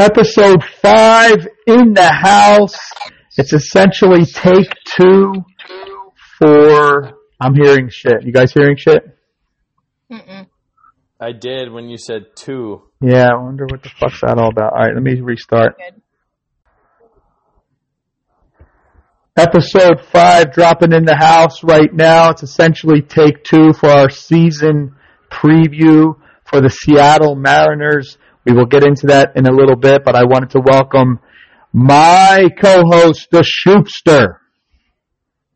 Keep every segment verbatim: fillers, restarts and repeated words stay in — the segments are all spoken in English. Episode five in the house. It's essentially take two for... I'm hearing shit. You guys hearing shit? Mm-mm. I did when you said two. Yeah, I wonder what the fuck's that all about. All right, let me restart. Good. Episode five dropping in the house right now. It's essentially take two for our season preview for the Seattle Mariners. We will get into that in a little bit, but I wanted to welcome my co-host, the Shoopster.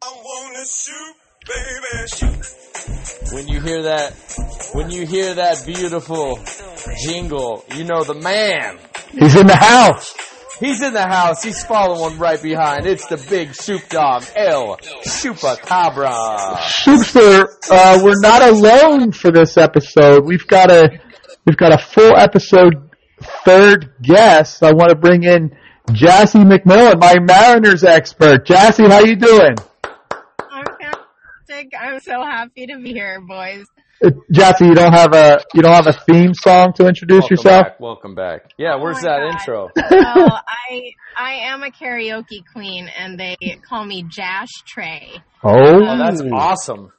I want to shoot, baby, shoot. When you hear that, when you hear that beautiful jingle, you know the man. He's in the house. He's in the house. He's following right behind. It's the big Shoop Dogg, El Chupacabra. Shoopster, uh, we're not alone for this episode. We've got a... We've got a full episode third guest. I want to bring in Jassie McMillan, my Mariners expert. Jassie, how you doing? I'm fantastic. I'm so happy to be here, boys. Uh, Jassie, you don't have a you don't have a theme song to introduce Welcome yourself? Back. Welcome back. Yeah, where's oh that God. intro? Well, I I am a karaoke queen, and they call me Jash Trey. Oh, um, that's awesome.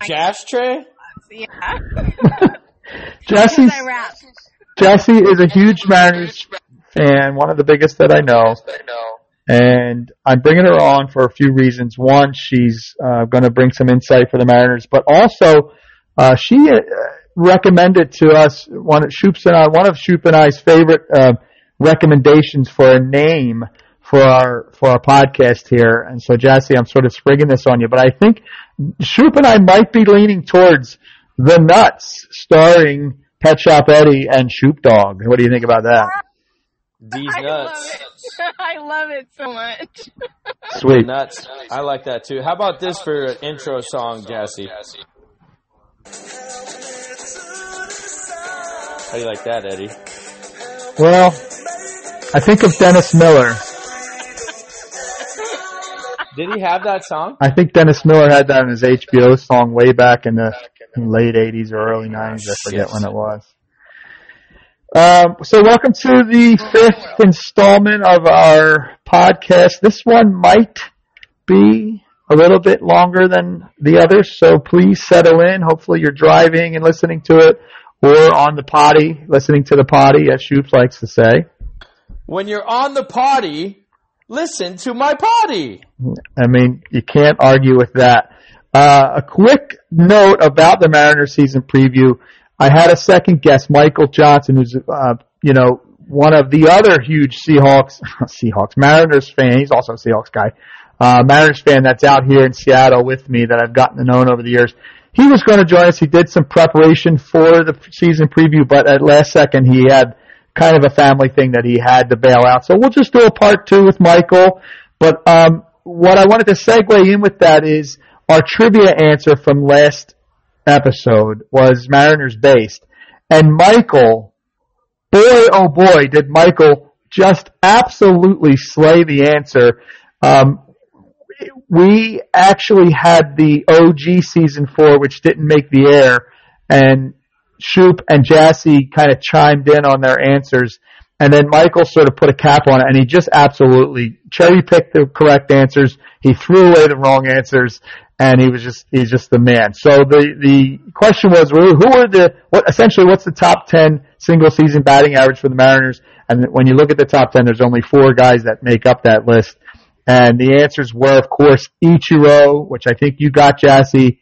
I Jash Trey? Yeah. Jassie is a huge Mariners fan, one of the biggest that I know, and I'm bringing her on for a few reasons. One, she's uh, going to bring some insight for the Mariners, but also uh, she uh, recommended to us one of Shoop's and I, one of Shoop and I's favorite uh, recommendations for a name for our for our podcast here. And so, Jassie, I'm sort of springing this on you, but I think Shoop and I might be leaning towards The Nuts, starring Pet Shop Eddie and Shoop Dogg. What do you think about that? These nuts. I love it, I love it so much. Sweet. The Nuts. I like that too. How about this for an intro song, Jassie? How do you like that, Eddie? Well, I think of Dennis Miller. Did he have that song? I think Dennis Miller had that in his H B O song way back in the late eighties or early nineties. I forget yes. when it was. Um, so welcome to the fifth installment of our podcast. This one might be a little bit longer than the others, so please settle in. Hopefully you're driving and listening to it, or on the potty, listening to the potty, as Shoop likes to say. When you're on the potty... Listen to my potty. I mean, you can't argue with that. Uh, a quick note about the Mariners season preview. I had a second guest, Michael Johnson, who's, uh, you know, one of the other huge Seahawks, Seahawks, Mariners fan. He's also a Seahawks guy. Uh, Mariners fan that's out here in Seattle with me that I've gotten to know over the years. He was going to join us. He did some preparation for the season preview, but at last second he had kind of a family thing that he had to bail out. So we'll just do a part two with Michael. But um, what I wanted to segue in with that is our trivia answer from last episode was Mariners-based. And Michael, boy, oh boy, did Michael just absolutely slay the answer. Um, we actually had the O G season four, which didn't make the air, and Shoop and Jassie kind of chimed in on their answers, and then Michael sort of put a cap on it, and he just absolutely cherry-picked the correct answers. He threw away the wrong answers, and he was just he's just the man. So the, the question was, who are the what essentially what's the top ten single-season batting average for the Mariners? And when you look at the top ten, there's only four guys that make up that list. And the answers were, of course, Ichiro, which I think you got, Jassie,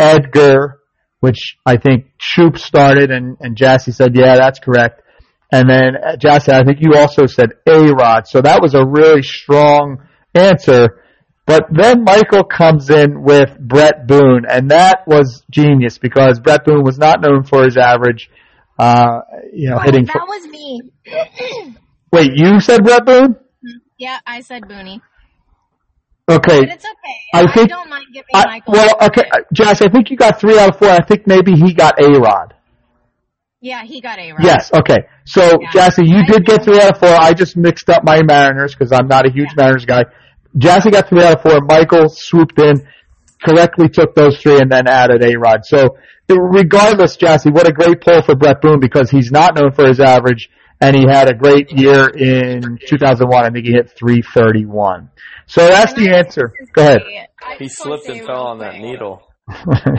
Edgar, which I think Shoop started, and, and Jassie said, yeah, that's correct. And then, Jassie, I think you also said A-Rod. So that was a really strong answer. But then Michael comes in with Brett Boone, and that was genius because Brett Boone was not known for his average, uh, you know, oh, hitting. That for- was me. Wait, you said Brett Boone? Yeah, I said Booney. Okay. But it's okay. I, I think, don't mind giving I, Michael. Well, okay, Josh, I think you got three out of four. I think maybe he got A-Rod. Yeah, he got A-Rod. Yes, okay. So, yeah. Jassie, you I did get three out of four. I just mixed up my Mariners because I'm not a huge yeah. Mariners guy. Jassie got three out of four. Michael swooped in, correctly took those three, and then added A-Rod. So, regardless, Jassie, what a great poll for Brett Boone because he's not known for his average. and he had a great year in two thousand one. I think he hit three thirty-one. So that's the answer. Go ahead. He slipped and fell on that needle.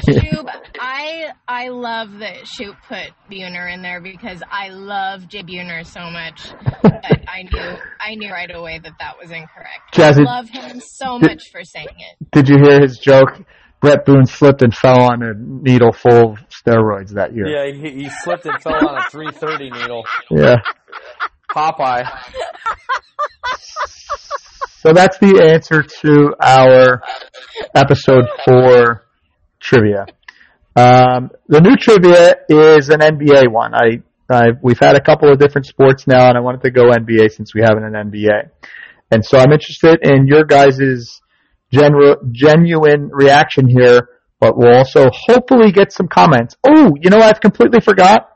Shoop, I I love that Shoop put Buhner in there because I love Jay Buhner so much that I knew I knew right away that that was incorrect. Jazzy, I love him so did, much for saying it. Did you hear his joke? Brett Boone slipped and fell on a needle full of steroids that year. Yeah, he, he slipped and fell on a three thirty needle. Yeah. Popeye. So that's the answer to our episode four trivia. Um, the new trivia is an N B A one. I, I we've had a couple of different sports now, and I wanted to go N B A since we haven't an N B A. And so I'm interested in your guys' general, genuine reaction here, but we'll also hopefully get some comments. Oh, you know what? I've completely forgot.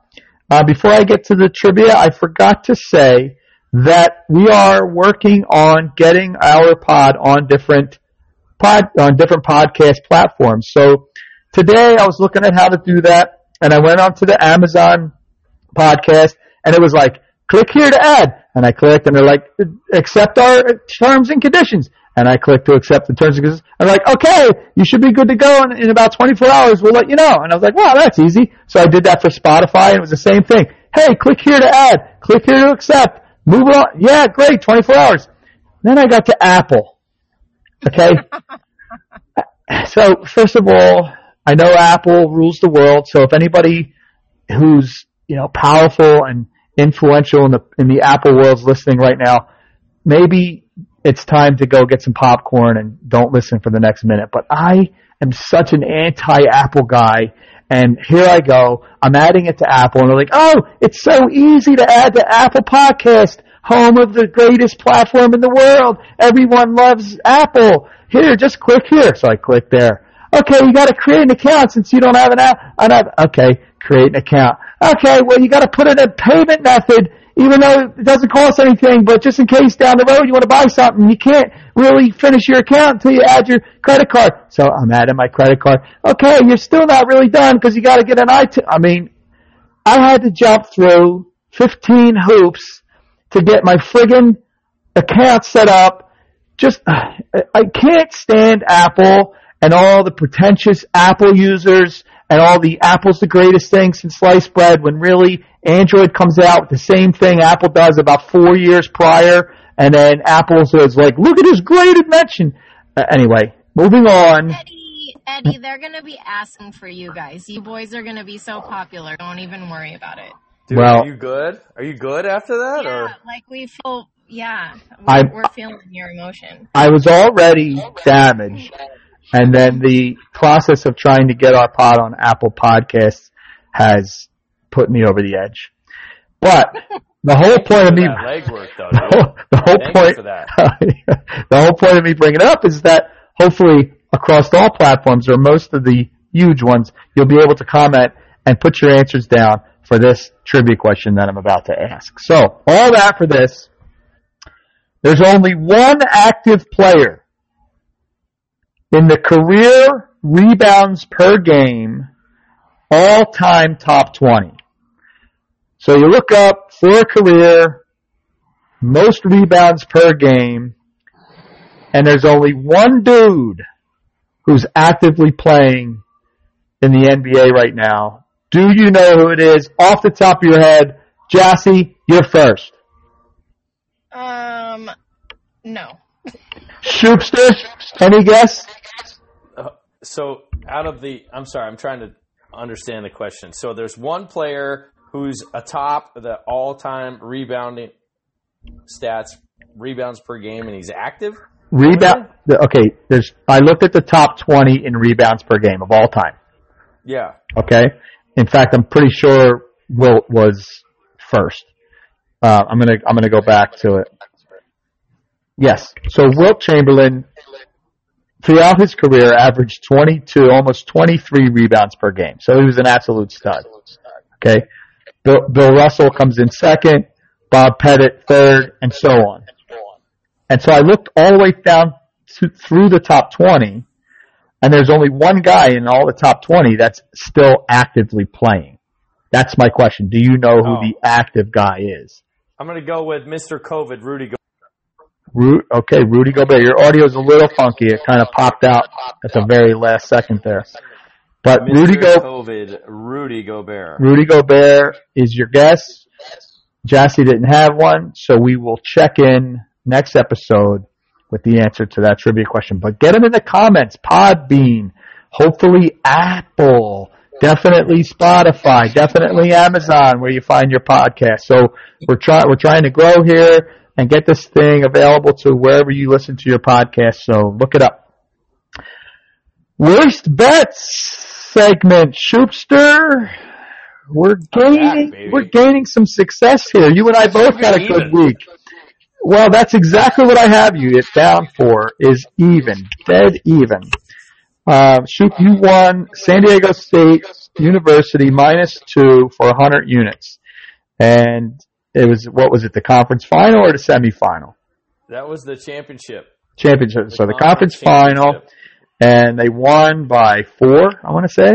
Uh, before I get to the trivia, I forgot to say that we are working on getting our pod on different pod on different podcast platforms. So today I was looking at how to do that, and I went on to the Amazon podcast, and it was like, click here to add. And I clicked, and they're like, accept our terms and conditions. And I clicked to accept the terms and conditions. I'm like, okay, you should be good to go, and in about twenty-four hours we'll let you know. And I was like, wow, that's easy. So I did that for Spotify, and it was the same thing. Hey, click here to add. Click here to accept. Move on. Yeah, great, twenty-four hours. Then I got to Apple. Okay? So, first of all, I know Apple rules the world, so if anybody who's, you know, powerful and influential in the in the Apple world's listening right now, maybe it's time to go get some popcorn and don't listen for the next minute. But I am such an anti-Apple guy, and here I go. I'm adding it to Apple, and they're like, oh, it's so easy to add to Apple Podcast, home of the greatest platform in the world. Everyone loves Apple. Here, just click here. So I click there. Okay, you got to create an account since you don't have an app. I don't have, okay, create an account. Okay, well, you got to put in a payment method, even though it doesn't cost anything, but just in case down the road you want to buy something, you can't really finish your account until you add your credit card. So I'm adding my credit card. Okay, you're still not really done because you got to get an iTunes. I mean, I had to jump through fifteen hoops to get my friggin' account set up. Just, I can't stand Apple and all the pretentious Apple users and all the Apple's the greatest thing since sliced bread, when really Android comes out with the same thing Apple does about four years prior, and then Apple says, like, look at this great invention. Uh, anyway, moving on. Eddie, Eddie, they're going to be asking for you guys. You boys are going to be so popular. Don't even worry about it. Dude, well, are you good? Are you good after that? Yeah, or? like we feel, yeah, we're, I, we're feeling your emotion. I was already damaged. And then the process of trying to get our pod on Apple Podcasts has put me over the edge. But the whole point of me legwork, though, the, the whole Thank point, the whole point of me bringing it up is that hopefully across all platforms, or most of the huge ones, you'll be able to comment and put your answers down for this trivia question that I'm about to ask. So all that for this. There's only one active player in the career rebounds per game, all-time top twenty. So you look up for a career, most rebounds per game, and there's only one dude who's actively playing in the N B A right now. Do you know who it is off the top of your head? Jassie, you're first. Um, no. Shoopster, any guess? Uh, so, out of the, I'm sorry, I'm trying to understand the question. So, there's one player who's atop the all-time rebounding stats, rebounds per game, and he's active. Rebound. Okay, there's. I looked at the top twenty in rebounds per game of all time. Yeah. Okay. In fact, I'm pretty sure Wilt was first. Uh, I'm gonna. I'm gonna go back to it. Yes. So Wilt Chamberlain, throughout his career, averaged twenty-two, almost twenty-three rebounds per game. So he was an absolute stud. Okay. Bill, Bill Russell comes in second, Bob Pettit third, and so on. And so I looked all the way down to, through the top twenty, and there's only one guy in all the top twenty that's still actively playing. That's my question. Do you know who oh. the active guy is? I'm going to go with Mister COVID, Rudy Gobert. Okay, Rudy Gobert. Your audio is a little funky. It kind of popped out at the very last second there. But Mister Rudy Go- COVID, Rudy Gobert. Rudy Gobert is your guess. Jassie didn't have one, so we will check in next episode with the answer to that trivia question. But get them in the comments. Podbean, hopefully Apple, definitely Spotify, definitely Amazon, where you find your podcast. So we're trying we're trying to grow here and get this thing available to wherever you listen to your podcast. So look it up. Worst bets segment, Shoopster. We're gaining, that, we're gaining some success here. You and I both had a good week. Well, that's exactly what I have you down for, is even, dead even. Uh, Shoop, you won San Diego State University minus two for one hundred units. And it was, what was it, the conference final or the semifinal? That was the championship. Championship. The so the conference final, and they won by four, I want to say.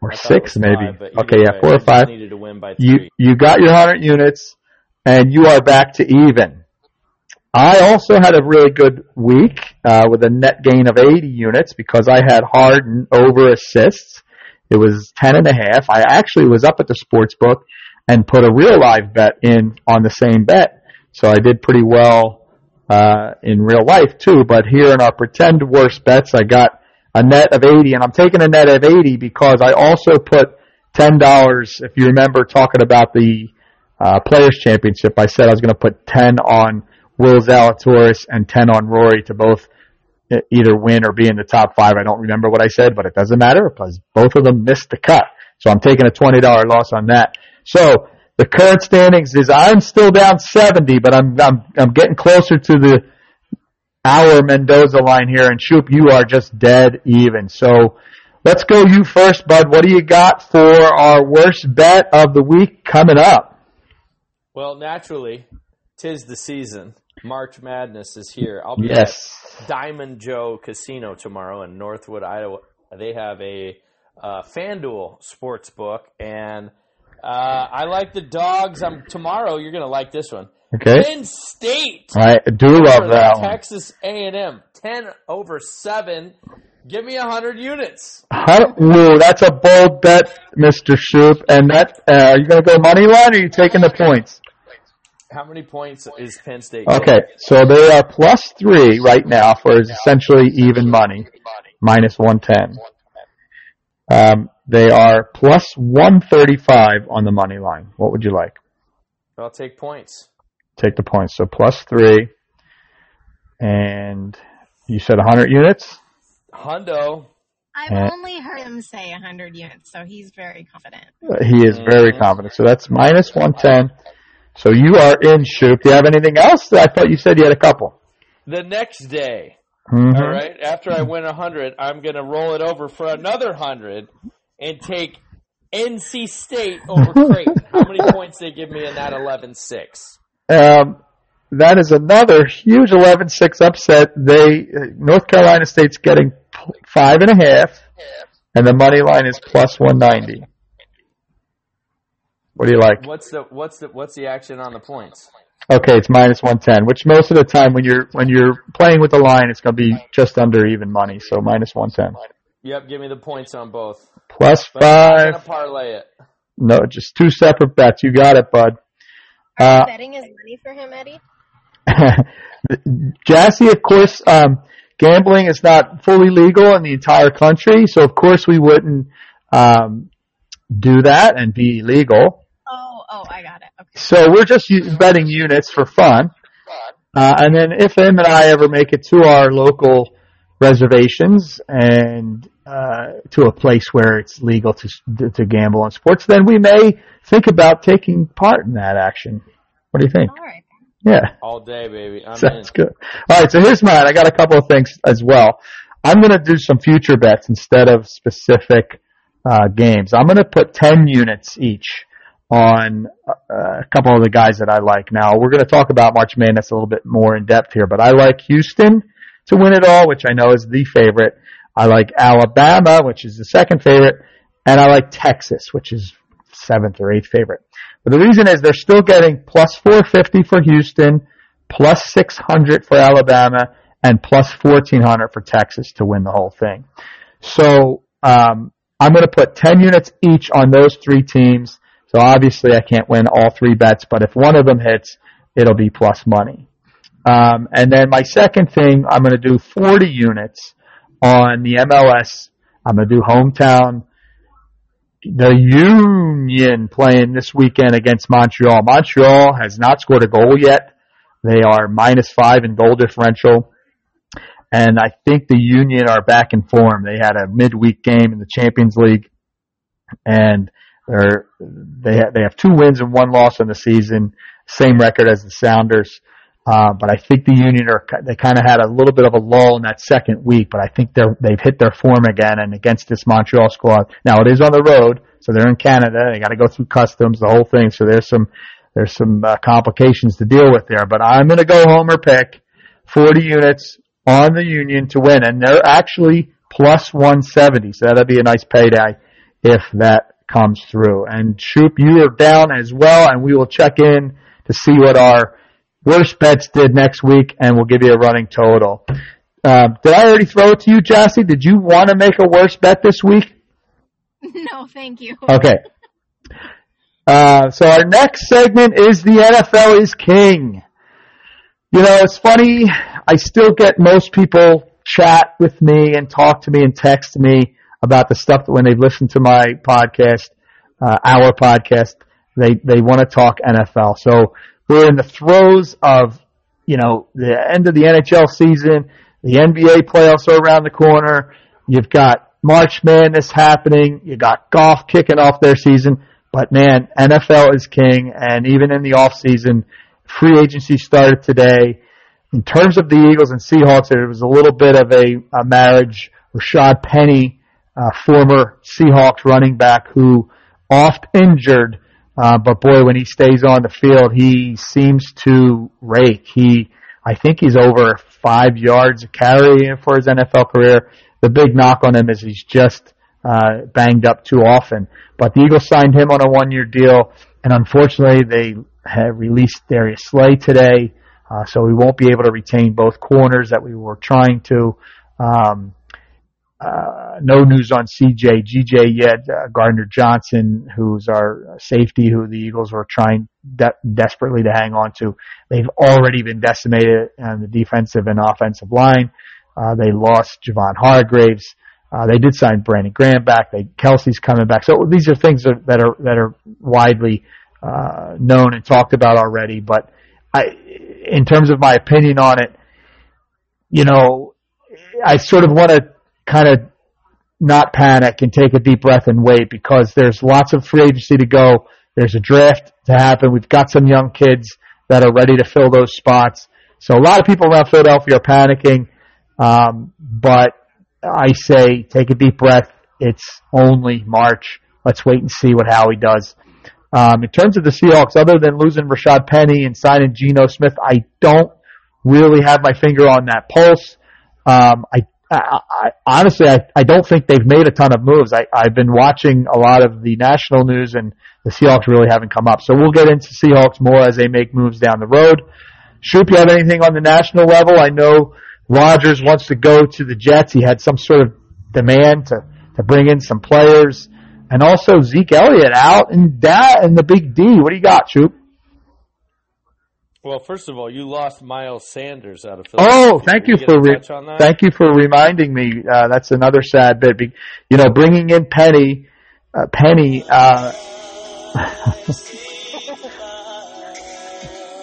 Or six, maybe. Five, okay, yeah, way, four or five. To win by you you got your one hundred units, and you are back to even. I also had a really good week uh, with a net gain of eighty units because I had Harden over assists. It was ten and a half. I actually was up at the sports book and put a real live bet in on the same bet, so I did pretty well uh, in real life too. But here in our pretend worst bets, I got a net of eighty, and I'm taking a net of eighty because I also put ten dollars, if you remember talking about the uh, Players' Championship, I said I was going to put ten on Will Zalatoris and ten on Rory to both either win or be in the top five. I don't remember what I said, but it doesn't matter because both of them missed the cut. So I'm taking a twenty dollars loss on that. So the current standings is I'm still down seventy, but I'm I'm I'm getting closer to the our Mendoza line here, and Shoop, you are just dead even. So let's go you first, bud. What do you got for our worst bet of the week coming up? Well, naturally, tis the season. March Madness is here. I'll be yes. at Diamond Joe Casino tomorrow in Northwood, Iowa. They have a uh, FanDuel sports book, and uh, I like the dogs. I'm, tomorrow, you're going to like this one. Okay. Penn State. I do love that one. Texas A and M, ten over seven. Give me a hundred units. Whoa, that's a bold bet, Mister Shoop. And that uh, are you going to go money line, or are you taking the points? How many points is Penn State? Okay, so they are plus three right now for essentially even money, minus one ten. Um, they are plus one thirty five on the money line. What would you like? I'll take points. Take the points. So plus three. And you said one hundred units? Hundo. I've and only heard him say one hundred units, so he's very confident. He is very confident. So that's minus one ten. So you are in, Shoop. Do you have anything else? I thought you said you had a couple. The next day, mm-hmm. all right, after I win one hundred, I'm going to roll it over for another one hundred and take N C State over Creighton. How many points they give me in that eleven six? Um, that is another huge eleven six upset. They uh, North Carolina State's getting p- five and a half, and the money line is plus one ninety. What do you like? What's the what's the what's the action on the points? Okay, it's minus one ten, which most of the time when you're when you're playing with the line, it's going to be just under even money. So minus one ten. Yep, give me the points on both. Plus but five. I'm going to parlay it. No, just two separate bets. You got it, bud. Uh, betting is money for him, Eddie? Jassie, of course, um, gambling is not fully legal in the entire country, so of course we wouldn't um, do that and be illegal. Oh, oh, I got it. Okay. So we're just u- betting units for fun. Uh, and then if him and I ever make it to our local reservations and uh, to a place where it's legal to to gamble on sports, then we may think about taking part in that action. What do you think? All right. Yeah. All day, baby. I'm Sounds in. Good. All right, so here's mine. I got a couple of things as well. I'm going to do some future bets instead of specific uh, games. I'm going to put ten units each on uh, a couple of the guys that I like. Now, we're going to talk about March Madness a little bit more in depth here, but I like Houston to win it all, which I know is the favorite. I like Alabama, which is the second favorite, and I like Texas, which is seventh or eighth favorite. But the reason is they're still getting plus four fifty for Houston, plus six hundred for Alabama, and plus fourteen hundred for Texas to win the whole thing. So um, I'm going to put ten units each on those three teams. So obviously I can't win all three bets, but if one of them hits, it'll be plus money. Um, and then my second thing, I'm going to do forty units on the M L S. I'm going to do hometown. The Union playing this weekend against Montreal. Montreal has not scored a goal yet. They are minus five in goal differential. And I think the Union are back in form. They had a midweek game in the Champions League. And they're, they, ha- they have two wins and one loss in the season. Same record as the Sounders. Uh, but I think the Union are, they kind of had a little bit of a lull in that second week, but I think they're, they've hit their form again and against this Montreal squad. Now it is on the road, so they're in Canada. They got to go through customs, the whole thing. So there's some, there's some uh, complications to deal with there, but I'm going to go homer pick forty units on the Union to win. And they're actually plus one seventy. So that'd be a nice payday if that comes through. And Shoop, you are down as well. And we will check in to see what our worst bets did next week, and we'll give you a running total. Uh, did I already throw it to you, Jassie? Did you want to make a worst bet this week? No, thank you. Okay. Uh, so our next segment is the N F L is King. You know, it's funny. I still get most people chat with me and talk to me and text me about the stuff that when they listen to my podcast, uh, our podcast, they, they want to talk N F L. So we're in the throes of, you know, the end of the N H L season. The N B A playoffs are around the corner. You've got March Madness happening. You got golf kicking off their season. But, man, N F L is king. And even in the offseason, free agency started today. In terms of the Eagles and Seahawks, there was a little bit of a, a marriage. Rashad Penny, uh, former Seahawks running back who oft injured, Uh, but boy, when he stays on the field, he seems to rake. He, I think he's over five yards a carry for his N F L career. The big knock on him is he's just, uh, banged up too often. But the Eagles signed him on a one-year deal, and unfortunately they have released Darius Slay today, uh, so we won't be able to retain both corners that we were trying to. Um, Uh, no news on C J. G J yet. Uh, Gardner Johnson, who's our safety, who the Eagles were trying de- desperately to hang on to. They've already been decimated on the defensive and offensive line. Uh, they lost Javon Hargraves. Uh, they did sign Brandon Graham back. They, Kelsey's coming back. So these are things that, that are, that are widely, uh, known and talked about already. But I, in terms of my opinion on it, you know, I sort of want to kind of not panic and take a deep breath and wait, because there's lots of free agency to go. There's a draft to happen. We've got some young kids that are ready to fill those spots. So a lot of people around Philadelphia are panicking, um, but I say take a deep breath. It's only March. Let's wait and see what Howie does. Um, in terms of the Seahawks, other than losing Rashad Penny and signing Geno Smith, I don't really have my finger on that pulse. Um, I I, I, honestly, I, I don't think they've made a ton of moves. I, I've been watching a lot of the national news, and the Seahawks really haven't come up. So we'll get into Seahawks more as they make moves down the road. Shoop, you have anything on the national level? I know Rodgers wants to go to the Jets. He had some sort of demand to, to bring in some players. And also Zeke Elliott out in, da- in the Big D. What do you got, Shoop? Well, first of all, you lost Miles Sanders out of Philadelphia. Oh, thank you, you for re- thank you for reminding me. Uh, that's another sad bit. Be- you know, bringing in Penny, uh, Penny. Uh,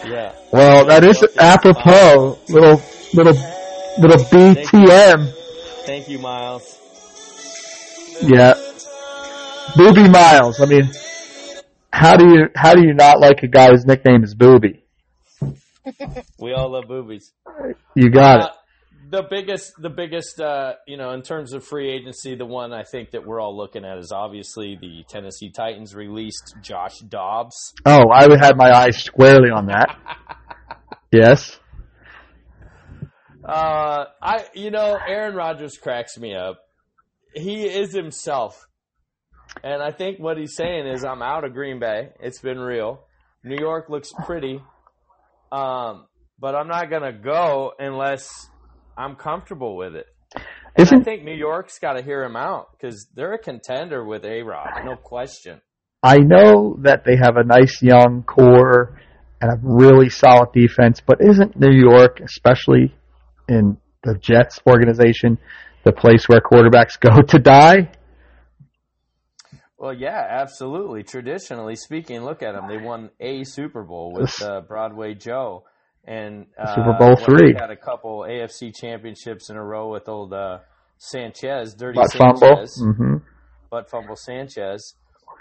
yeah. Well, that is apropos. Little, little, little B T M. Thank you, Miles. Yeah, Booby Miles. I mean, how do you how do you not like a guy whose nickname is Booby? We all love boobies. You got uh, it. The biggest, the biggest, uh, you know, in terms of free agency, the one I think that we're all looking at is obviously the Tennessee Titans released Josh Dobbs. Oh, I would have my eyes squarely on that. Yes. Uh, I, you know, Aaron Rodgers cracks me up. He is himself. And I think what he's saying is, I'm out of Green Bay. It's been real. New York looks pretty. Um, but I'm not going to go unless I'm comfortable with it. And I think New York's got to hear him out because they're a contender with A-Rod, no question. I know that they have a nice young core and a really solid defense, but isn't New York, especially in the Jets organization, the place where quarterbacks go to die? Well, yeah, absolutely. Traditionally speaking, look at them. They won a Super Bowl with uh, Broadway Joe. And uh, Super Bowl three. They had a couple A F C championships in a row with old uh, Sanchez, Dirty Butt Sanchez. Fumble. Mm-hmm. Butt fumble Sanchez.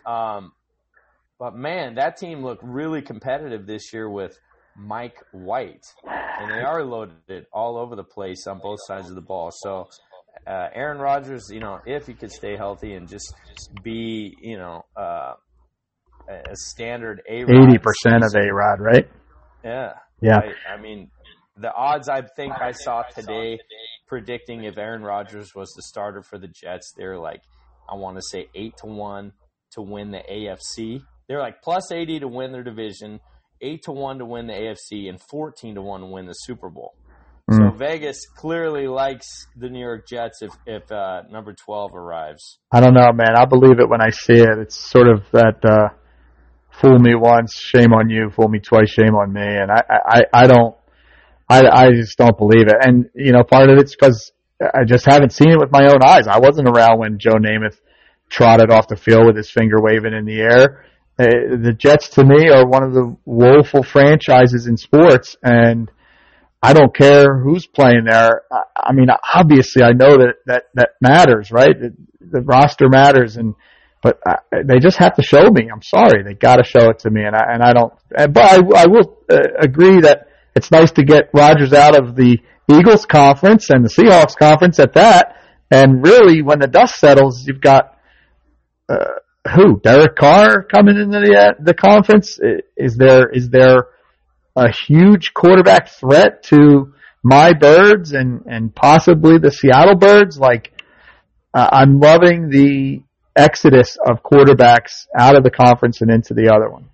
Um, but, man, that team looked really competitive this year with Mike White. And they are loaded all over the place on both sides of the ball. So, uh, Aaron Rodgers, you know, if he could stay healthy and just be, you know, uh, a standard A-Rod. eighty percent of A-Rod, right? Yeah. Yeah, I, I mean, the odds I think I saw today predicting if Aaron Rodgers was the starter for the Jets, they're like, I want to say eight to one to win the A F C. They're like plus eighty to win their division, eight to one to win the A F C, and fourteen to one to win the Super Bowl. Mm. So Vegas clearly likes the New York Jets if if uh, number twelve arrives. I don't know, man. I believe it when I see it. It's sort of that. Uh... Fool me once, shame on you. Fool me twice, shame on me. And I, I, I don't, I, I just don't believe it. And, you know, part of it's because I just haven't seen it with my own eyes. I wasn't around when Joe Namath trotted off the field with his finger waving in the air. Uh, the Jets, to me, are one of the woeful franchises in sports. And I don't care who's playing there. I, I mean, obviously, I know that, that, that matters, right? The, the roster matters. And, But I, they just have to show me. I'm sorry, they got to show it to me, and I and I don't. And, but I, I will uh, agree that it's nice to get Rodgers out of the Eagles conference and the Seahawks conference at that. And really, when the dust settles, you've got uh, who? Derek Carr coming into the the conference. Is there is there a huge quarterback threat to my birds and and possibly the Seattle Birds? Like uh, I'm loving the exodus of quarterbacks out of the conference and into the other one.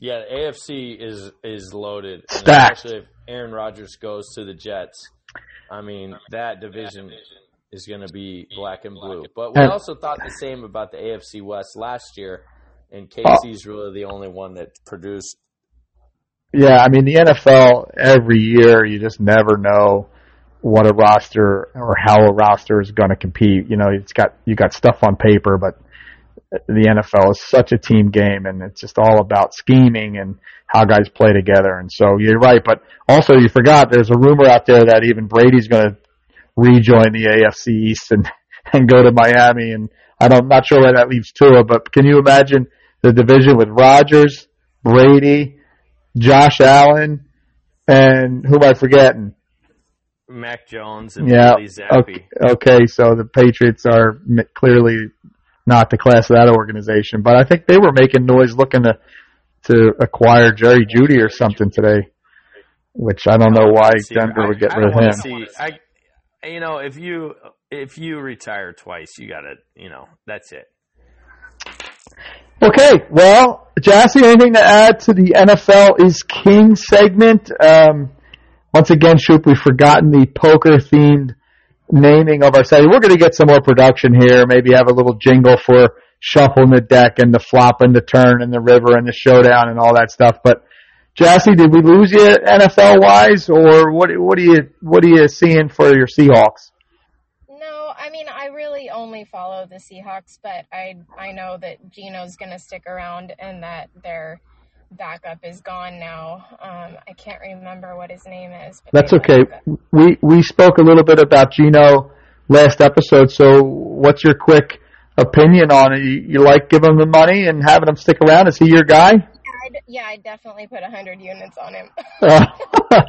Yeah, the A F C is is loaded. Stacked. Especially if Aaron Rodgers goes to the Jets, I mean, that division is going to be black and blue. But we also thought the same about the A F C West last year, and K C's really the only one that produced. Yeah, I mean, the N F L, every year you just never know what a roster or how a roster is going to compete. You know, it's got, you got stuff on paper, but the N F L is such a team game, and it's just all about scheming and how guys play together. And so you're right, but also you forgot there's a rumor out there that even Brady's going to rejoin the A F C East and, and go to Miami. And I don't, I'm not sure where that leaves Tua, but can you imagine the division with Rodgers, Brady, Josh Allen, and who am I forgetting? Mac Jones and yeah, Bailey Zappi. Okay, okay, so the Patriots are clearly not the class of that organization, but I think they were making noise looking to to acquire Jerry Jeudy or something today, which I don't know why Denver would get rid of him. See, I, you know, if you if you retire twice, you got to, you know, that's it. Okay, well, Jassie, anything to add to the N F L is King segment? Um Once again, Shoop, we've forgotten the poker-themed naming of our segment. We're going to get some more production here, maybe have a little jingle for shuffling the deck and the flop and the turn and the river and the showdown and all that stuff. But, Jassie, did we lose you N F L-wise, or what, what, are you, what are you seeing for your Seahawks? No, I mean, I really only follow the Seahawks, but I, I know that Geno's going to stick around and that they're – backup is gone now. Um, I can't remember what his name is. But that's okay. We we spoke a little bit about Geno last episode, so what's your quick opinion on it? You, you like giving him the money and having him stick around? Is he your guy? Yeah, I yeah, definitely put one hundred units on him. uh, one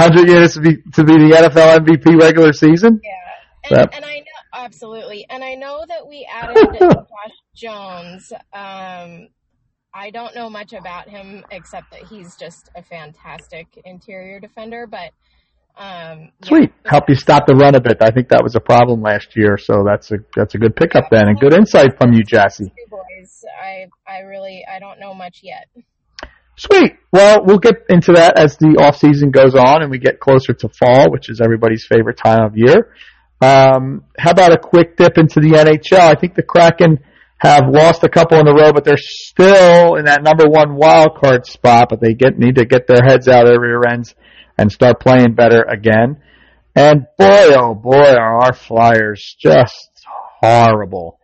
hundred units to be, to be the N F L M V P regular season? Yeah, and, and I know, absolutely. And I know that we added Josh Jones. Um I don't know much about him except that he's just a fantastic interior defender, but Um, Sweet. Yeah. Help you stop the run a bit. I think that was a problem last year, so that's a that's a good pickup yeah. then, and good insight from you, Jassie. Two boys. I, I really I don't know much yet. Sweet. Well, we'll get into that as the off season goes on and we get closer to fall, which is everybody's favorite time of year. Um, how about a quick dip into the N H L? I think the Kraken have lost a couple in a row, but they're still in that number one wild card spot. But they get need to get their heads out of their rear ends and start playing better again. And boy, oh boy, are our Flyers just horrible.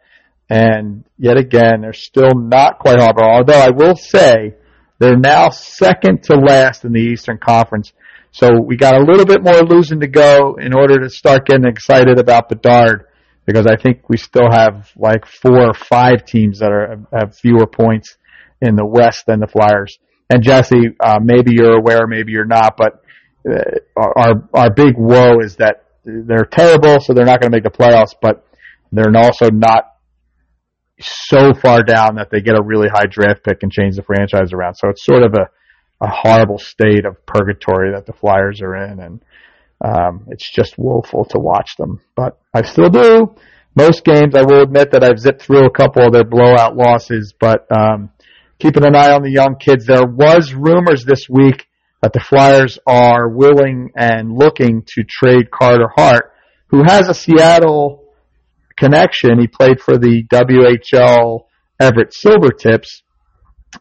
And yet again, they're still not quite horrible. Although I will say they're now second to last in the Eastern Conference. So we got a little bit more losing to go in order to start getting excited about Bedard, because I think we still have like four or five teams that are have fewer points in the West than the Flyers. And Jesse, uh, maybe you're aware, maybe you're not, but uh, our our big woe is that they're terrible, so they're not going to make the playoffs, but they're also not so far down that they get a really high draft pick and change the franchise around. So it's sort of a a horrible state of purgatory that the Flyers are in, and um, it's just woeful to watch them. But I still do. Most games, I will admit that I've zipped through a couple of their blowout losses, but um, keeping an eye on the young kids. There was rumors this week that the Flyers are willing and looking to trade Carter Hart, who has a Seattle connection. He played for the W H L Everett Silvertips.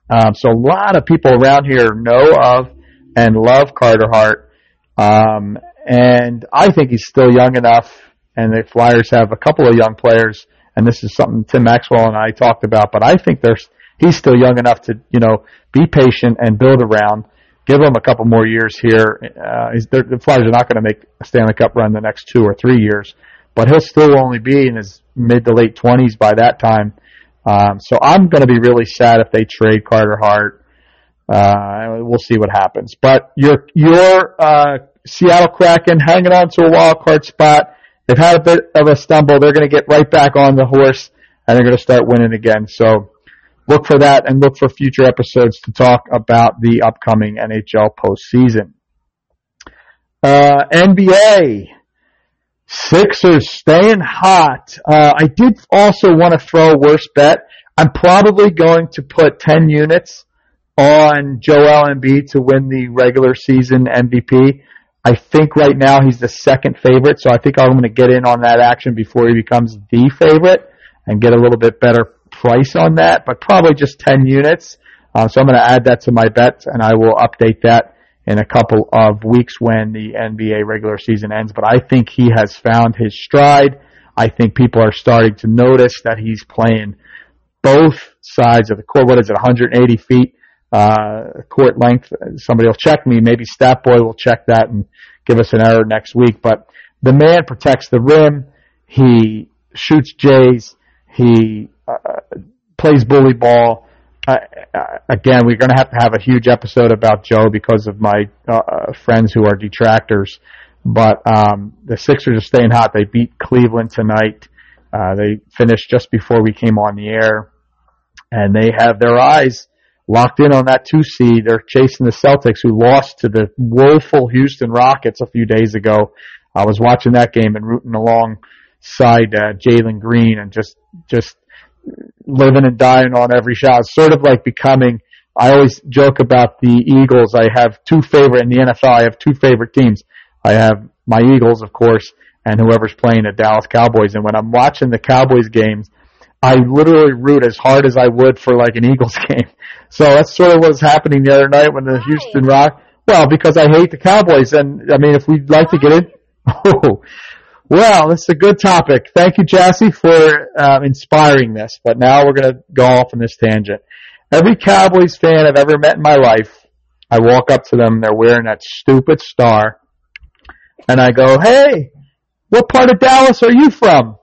Um, so a lot of people around here know of and love Carter Hart. Um, and I think he's still young enough, and the Flyers have a couple of young players, and this is something Tim Maxwell and I talked about, but I think there's, he's still young enough to, you know, be patient and build around, give him a couple more years here. Uh, he's, the Flyers are not going to make a Stanley Cup run the next two or three years, but he'll still only be in his mid to late twenties by that time. Um, so I'm going to be really sad if they trade Carter Hart. Uh, we'll see what happens. But your your uh, Seattle Kraken hanging on to a wild card spot. They've had a bit of a stumble. They're going to get right back on the horse, and they're going to start winning again. So look for that, and look for future episodes to talk about the upcoming N H L postseason. Uh, N B A. Sixers staying hot. Uh, I did also want to throw a worse bet. I'm probably going to put ten units on Joel Embiid to win the regular season M V P. I think right now he's the second favorite, so I think I'm going to get in on that action before he becomes the favorite and get a little bit better price on that, but probably just ten units. Uh, so I'm going to add that to my bets, and I will update that in a couple of weeks when the N B A regular season ends. But I think he has found his stride. I think people are starting to notice that he's playing both sides of the court. What is it, one hundred eighty feet uh, court length? Somebody will check me. Maybe Statboy will check that and give us an error next week. But the man protects the rim. He shoots jays. He uh, plays bully ball. Uh, again, we're going to have to have a huge episode about Joe because of my uh, friends who are detractors. But um, the Sixers are staying hot. They beat Cleveland tonight. Uh, they finished just before we came on the air. And they have their eyes locked in on that two seed. They're chasing the Celtics, who lost to the woeful Houston Rockets a few days ago. I was watching that game and rooting alongside uh, Jalen Green and just just – living and dying on every shot. It's sort of like becoming, I always joke about the Eagles. I have two favorite, in the N F L, I have two favorite teams. I have my Eagles, of course, and whoever's playing the Dallas Cowboys. And when I'm watching the Cowboys games, I literally root as hard as I would for like an Eagles game. So that's sort of what was happening the other night when the Why? Houston Rock, well, because I hate the Cowboys. And I mean, if we'd like Why? to get in, oh, well, this is a good topic. Thank you, Jassie, for uh, inspiring this. But now we're going to go off on this tangent. Every Cowboys fan I've ever met in my life, I walk up to them, they're wearing that stupid star, and I go, hey, what part of Dallas are you from?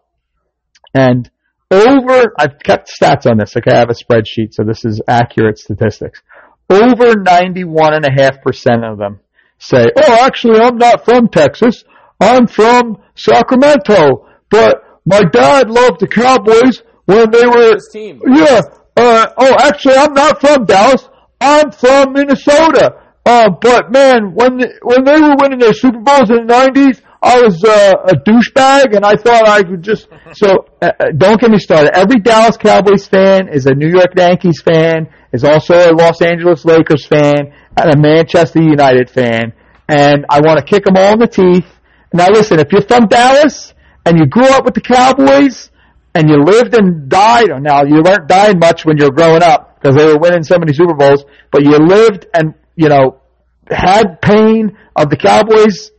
And over, I've kept stats on this, okay, I have a spreadsheet, so this is accurate statistics. Over ninety-one point five percent of them say, oh, actually, I'm not from Texas. I'm from Sacramento, but my dad loved the Cowboys when they were. His team. Yeah. Uh, oh, actually, I'm not from Dallas. I'm from Minnesota. Uh, but man, when when they were winning their Super Bowls in the nineties, I was uh, a douchebag, and I thought I could just. So uh, don't get me started. Every Dallas Cowboys fan is a New York Yankees fan, is also a Los Angeles Lakers fan, and a Manchester United fan. And I want to kick them all in the teeth. Now listen, if you're from Dallas and you grew up with the Cowboys and you lived and died, or now you weren't dying much when you were growing up because they were winning so many Super Bowls, but you lived and you know had pain of the Cowboys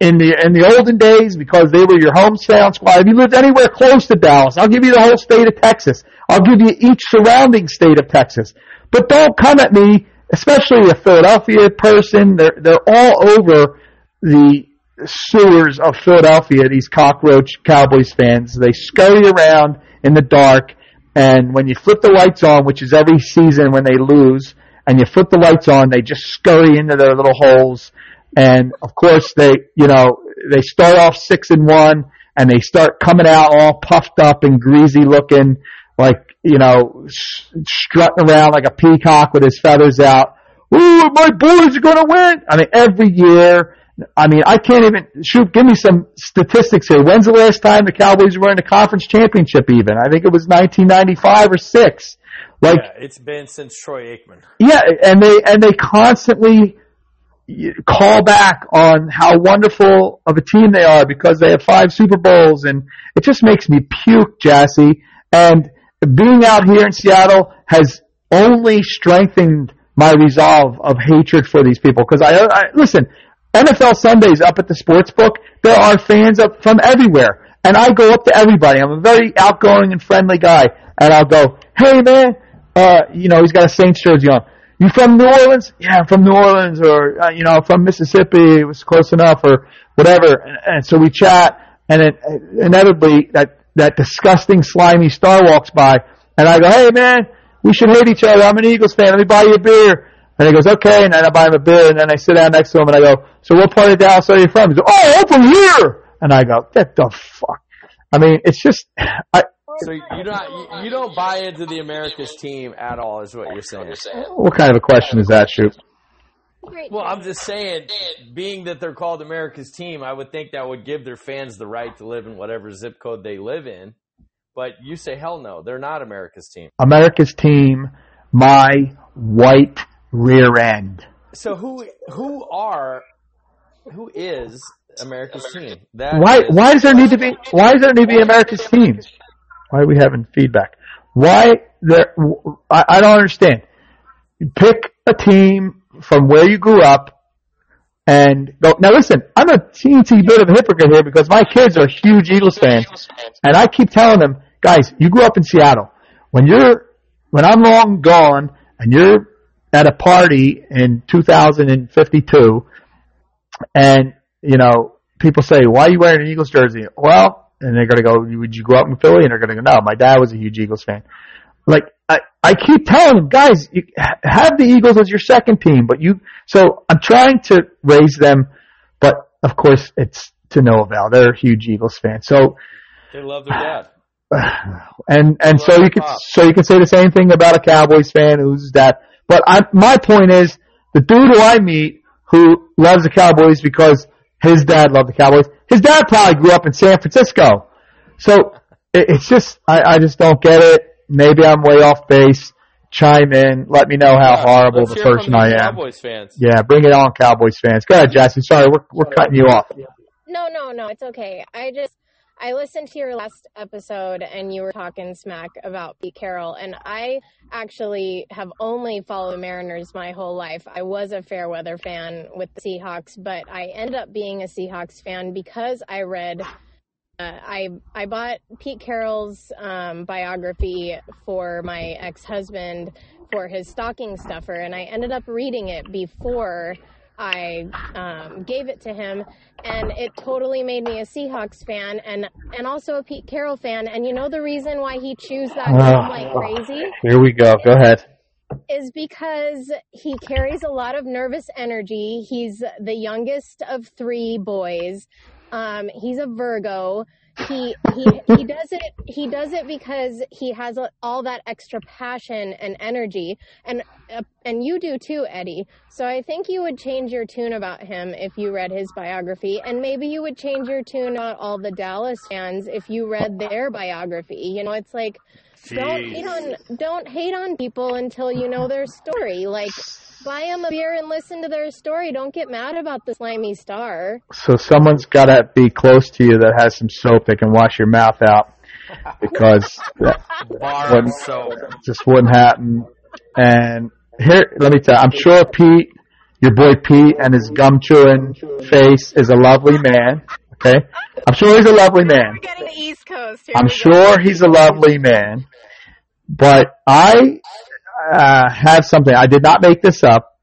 in the in the olden days because they were your hometown squad. If you lived anywhere close to Dallas, I'll give you the whole state of Texas. I'll give you each surrounding state of Texas. But don't come at me, especially a Philadelphia person. They're they're all over the sewers of Philadelphia, these cockroach Cowboys fans. They scurry around in the dark, and when you flip the lights on, which is every season when they lose, and you flip the lights on, they just scurry into their little holes. And of course, they you know they start off six and one, and they start coming out all puffed up and greasy looking, like you know strutting around like a peacock with his feathers out. Ooh, my boys are going to win! I mean, every year. I mean, I can't even, shoot, give me some statistics here. When's the last time the Cowboys were in a conference championship even? I think it was nineteen ninety-five or six. Like, yeah, it's been since Troy Aikman. Yeah, and they and they constantly call back on how wonderful of a team they are because they have five Super Bowls, and it just makes me puke, Jassie. And being out here in Seattle has only strengthened my resolve of hatred for these people because I, I, listen, N F L Sundays up at the sports book, there are fans up from everywhere. And I go up to everybody. I'm a very outgoing and friendly guy. And I'll go, hey, man, uh, you know, he's got a Saints jersey on. You from New Orleans? Yeah, I'm from New Orleans. Or, uh, you know, from Mississippi. It was close enough or whatever. And, and so we chat. And it, inevitably, that, that disgusting, slimy star walks by. And I go, hey, man, we should hate each other. I'm an Eagles fan. Let me buy you a beer. And he goes, okay, and then I buy him a beer, and then I sit down next to him, and I go, so what part of Dallas are you from? He goes, oh, I'm from here! And I go, what the fuck? I mean, it's just... I, so you're not, you, you don't buy into the America's team at all, is what you're saying. What kind of a question is that, Shoop? Well, I'm just saying, being that they're called America's team, I would think that would give their fans the right to live in whatever zip code they live in. But you say, hell no, they're not America's team. America's team, my white... rear end. So who who are who is America's team? That why is, why does there need to be why does there need to be America's team? Why are we having feedback? Why there? I, I don't understand. Pick a team from where you grew up and go. Now listen, I'm a teensy bit of a hypocrite here because my kids are huge Eagles fans, and I keep telling them, guys, you grew up in Seattle. When you're when I'm long gone and you're at a party in two thousand fifty-two, and, you know, people say, why are you wearing an Eagles jersey? Well, and they're going to go, would you grow up in Philly? And they're going to go, no, my dad was a huge Eagles fan. Like, I, I keep telling them, guys, you have the Eagles as your second team, but you, so I'm trying to raise them, but of course it's to no avail. They're huge Eagles fans. So they love their dad. And, and so you could, so you could say the same thing about a Cowboys fan who's that. But I, my point is, the dude who I meet who loves the Cowboys because his dad loved the Cowboys, his dad probably grew up in San Francisco. So it, it's just, I, I just don't get it. Maybe I'm way off base. Chime in. Let me know how yeah, horrible the person I am. Cowboys fans. Yeah, bring it on, Cowboys fans. Go ahead, Jassie. Sorry, we're we're cutting you off. No, no, no. It's okay. I just, I listened to your last episode and you were talking smack about Pete Carroll, and I actually have only followed Mariners my whole life. I was a fair weather fan with the Seahawks, but I ended up being a Seahawks fan because I read, uh, I I bought Pete Carroll's um, biography for my ex-husband for his stocking stuffer, and I ended up reading it before I um, gave it to him, and it totally made me a Seahawks fan and, and also a Pete Carroll fan. And you know the reason why he chews that gum like crazy? Here we go. Go ahead. Is because he carries a lot of nervous energy. He's the youngest of three boys. Um, he's a Virgo. He he he does it he does it because he has all that extra passion and energy, and uh, and you do too, Eddie. So I think you would change your tune about him if you read his biography, and maybe you would change your tune about all the Dallas fans if you read their biography. You know, it's like Jeez. don't hate on don't hate on people until you know their story. Like, buy them a beer and listen to their story. Don't get mad about the slimy star. So someone's got to be close to you that has some soap that can wash your mouth out, because that wouldn't, soap. just wouldn't happen. And here, let me tell you, I'm sure Pete, your boy Pete, and his gum-chewing face is a lovely man. Okay, I'm sure he's a lovely man. We're getting the East Coast. Here I'm sure he's a lovely man, but I... Uh, have something. I did not make this up,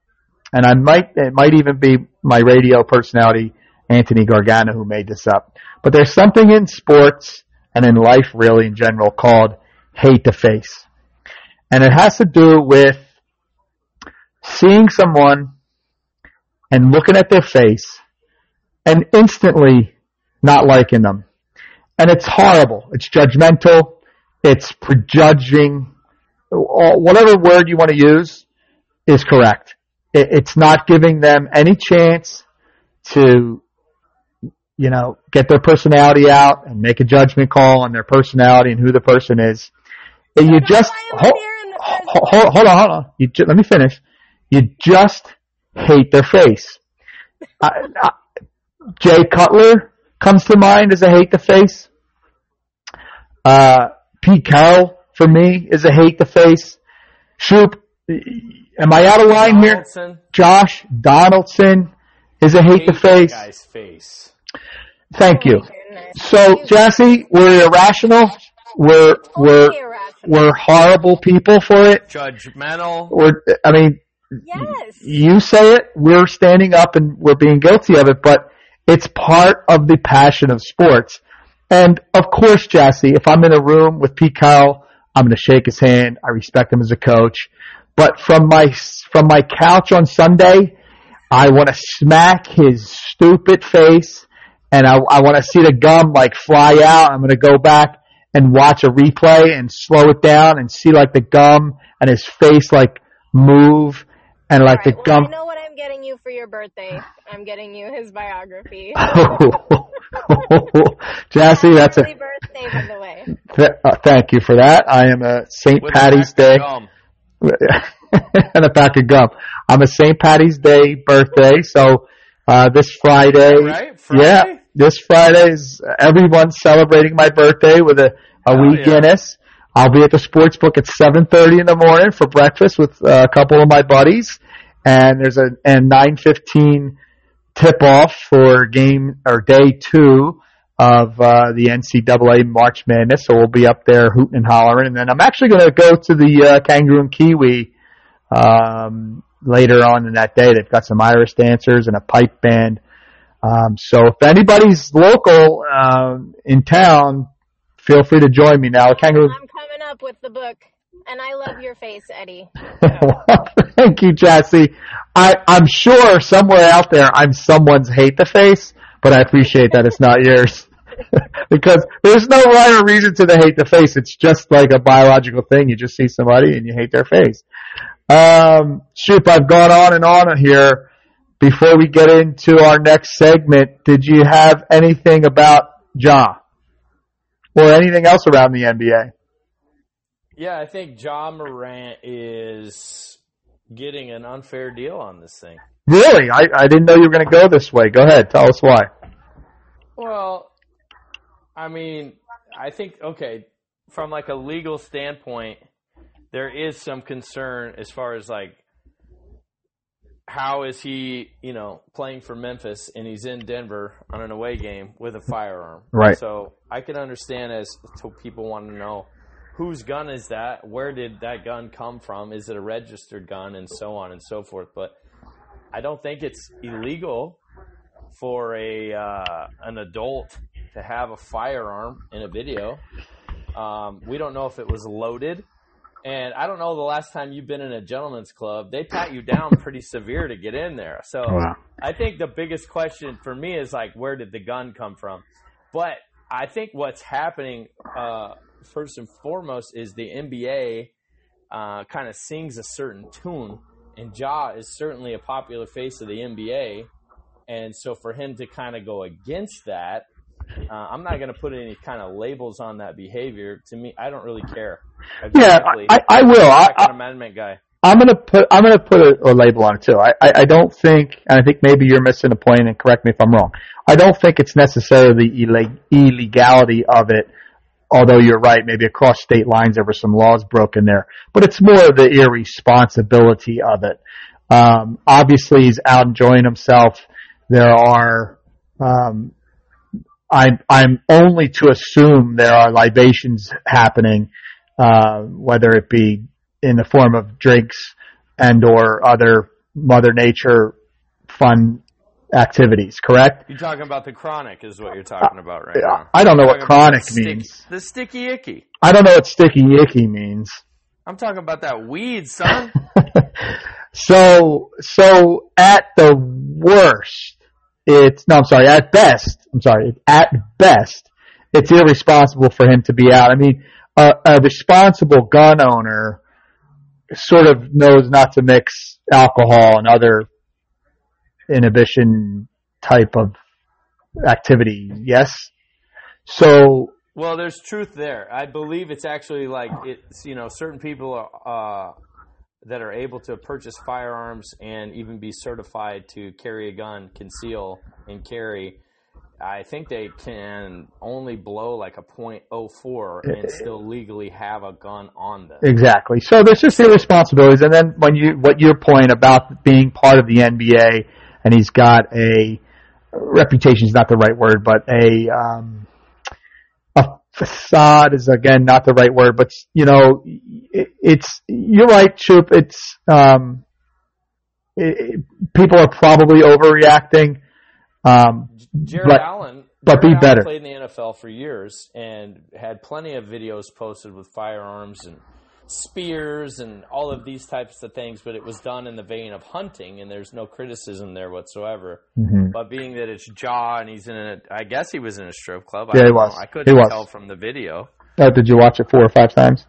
and I might it might even be my radio personality Anthony Gargano who made this up. But there's something in sports and in life really in general called hate the face, and it has to do with seeing someone and looking at their face and instantly not liking them, and it's horrible. It's judgmental. It's prejudging. Whatever word you want to use is correct. It's not giving them any chance to, you know, get their personality out and make a judgment call on their personality and who the person is. And you just hold, hold, hold on, hold on. You just, let me finish. You just hate their face. I, I, Jay Cutler comes to mind as a hate the face. Uh, Pete Carroll, for me, is a hate the face. Shoop, am I out of line Donaldson. here? Josh Donaldson is a hate, hate the face. Guy's face. Thank you. So, Jassie, we're irrational. We're we're we're horrible people for it. Judgmental. We're, I mean, yes. You say it. We're standing up and we're being guilty of it, but it's part of the passion of sports. And of course, Jassie, if I'm in a room with Pete Carroll, I'm going to shake his hand. I respect him as a coach. But from my from my couch on Sunday, I want to smack his stupid face, and I, I want to see the gum, like, fly out. I'm going to go back and watch a replay and slow it down and see, like, the gum and his face, like, move and, like, right, the well, gum. I know what I'm getting you for your birthday. I'm getting you his biography. Oh. Jassie, that's a... birthday, by the way. Th- uh, thank you for that. I am a Saint Patty's Day... and a pack of gum. I'm a Saint Patty's Day birthday, so uh, this Friday... Right? Friday? Yeah, this Friday is everyone celebrating my birthday with a, a wee yeah. Guinness. I'll be at the sports book at seven thirty in the morning for breakfast with uh, a couple of my buddies, and there's a and nine fifteen... tip-off for game or day two of uh, the N C double A March Madness, so we'll be up there hooting and hollering. And then I'm actually going to go to the uh, Kangaroo and Kiwi um, later on in that day. They've got some Irish dancers and a pipe band. Um, so if anybody's local um, in town, feel free to join me now. Kangaroo. I'm coming up with the book. And I love your face, Eddie. Well, thank you, Jassie. I, I'm sure somewhere out there I'm someone's hate the face, but I appreciate that it's not yours. Because there's no rhyme or reason to the hate the face. It's just like a biological thing. You just see somebody and you hate their face. Um, Shoop, I've gone on and on here. Before we get into our next segment, did you have anything about Ja or anything else around the N B A? Yeah, I think Ja Morant is getting an unfair deal on this thing. Really? I, I didn't know you were going to go this way. Go ahead. Tell us why. Well, I mean, I think, okay, from like a legal standpoint, there is some concern as far as like how is he, you know, playing for Memphis and he's in Denver on an away game with a firearm. Right. So I can understand as to people want to know, whose gun is that? Where did that gun come from? Is it a registered gun? And so on and so forth. But I don't think it's illegal for a uh, an adult to have a firearm in a video. Um, we don't know if it was loaded. And I don't know the last time you've been in a gentleman's club. They pat you down pretty severe to get in there. So wow. I think the biggest question for me is, like, where did the gun come from? But I think what's happening uh, first and foremost is the N B A uh, kind of sings a certain tune, and Ja is certainly a popular face of the N B A. And so for him to kind of go against that, uh, I'm not going to put any kind of labels on that behavior. To me, I don't really care. Yeah, I, I, I will. I'm not an amendment guy. I'm gonna put I'm gonna put a, a label on it too. I, I, I don't think, and I think maybe you're missing a point, and correct me if I'm wrong. I don't think it's necessarily the illegality of it, although you're right, maybe across state lines there were some laws broken there. But it's more the irresponsibility of it. Um, obviously, he's out enjoying himself. There are, um, I'm I'm only to assume there are libations happening, uh, whether it be in the form of drinks and or other Mother Nature fun activities, correct? You're talking about the chronic is what you're talking about right now. I don't know what chronic means. The sticky icky. I don't know what sticky icky means. I'm talking about that weed, son. so, so at the worst, it's, no, I'm sorry, at best, I'm sorry, at best, it's irresponsible for him to be out. I mean, a, a responsible gun owner sort of knows not to mix alcohol and other inhibition type of activity, yes? So... Well, there's truth there. I believe it's actually like, it's, you know, certain people are, uh, that are able to purchase firearms and even be certified to carry a gun, conceal, and carry. I think they can only blow like a point oh four and still legally have a gun on them. Exactly. So there's just irresponsibilities. And then when you, what your point about being part of the N B A, and he's got a reputation is not the right word, but a, um, a facade is again not the right word, but you know, it, it's you're right, Shoop. It's um, it, people are probably overreacting. Um, Jared but, Allen, but Jared be Allen better. Played in the N F L for years and had plenty of videos posted with firearms and spears and all of these types of things, but it was done in the vein of hunting, and there's no criticism there whatsoever. Mm-hmm. But being that it's Jaw and he's in a, I guess he was in a strip club. Yeah, I don't he was. Know. I couldn't was. tell from the video. Oh, did you watch it four or five times?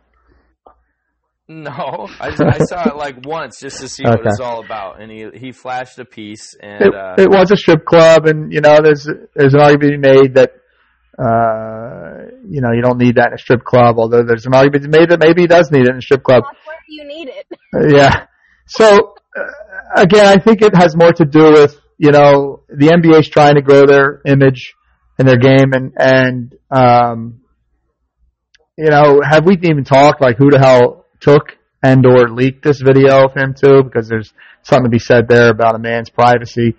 No, I, I saw it like once just to see okay. what it's all about, and he he flashed a piece. And it, uh, it was a strip club, and you know, there's there's an argument made that uh, you know, you don't need that in a strip club. Although there's an argument made that maybe he does need it in a strip club. Where do you need it? Yeah. So uh, again, I think it has more to do with, you know, the N B A's trying to grow their image and their game, and and um, you know, have we even talked like who the hell took and or leaked this video of him too, because there's something to be said there about a man's privacy.